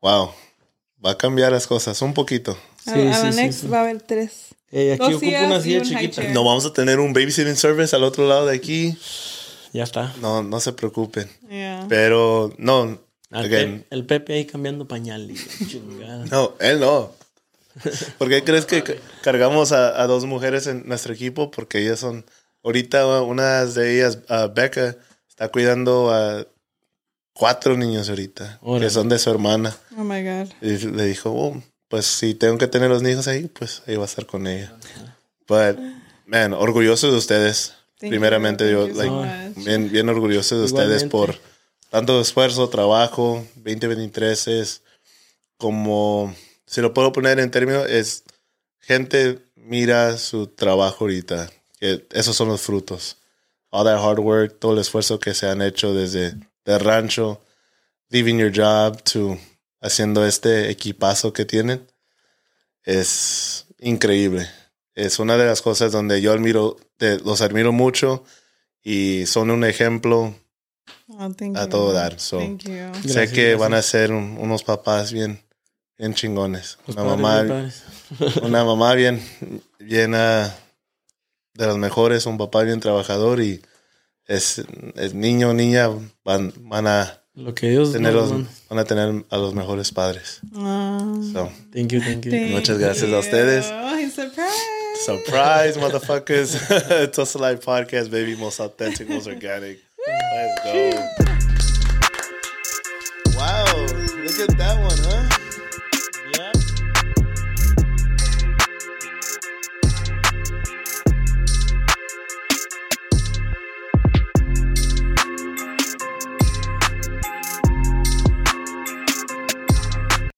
wow, va a cambiar las cosas un poquito. Sí, a la next va a haber 3. Aquí ocupo una silla chiquita. No, vamos a tener un babysitting service al otro lado de aquí. Ya está. No, no se preocupen. Yeah. Pero, no. El Pepe ahí cambiando pañal. No, él no. ¿Por qué crees que cargamos a 2 mujeres en nuestro equipo? Porque ellas son... Ahorita una de ellas, Becca, está cuidando a 4 niños ahorita. Órale. Que son de su hermana. Oh, my God. Y le dijo, oh, pues si tengo que tener los niños ahí, pues ahí va a estar con ella. But, man, orgullosos de ustedes. Primeramente, yo, bien orgullosos de ustedes por tanto esfuerzo, trabajo. 2023 es como... Si lo puedo poner en términos, es gente mira su trabajo ahorita. Esos son los frutos. All that hard work, todo el esfuerzo que se han hecho desde el rancho, leaving your job, to haciendo este equipazo que tienen. Es increíble. Es una de las cosas donde yo los admiro mucho y son un ejemplo a todo dar. So, sé que van a ser unos papás bien chingones. Pues una mamá bien llena de las mejores, un papá bien trabajador y es niño o niña van a lo que ellos tener van a tener a los mejores padres. So, thank you. Muchas gracias a ustedes. Surprise, motherfuckers. It's a live podcast, baby. Most authentic, most organic. Let's go. Wow, look at that one, huh?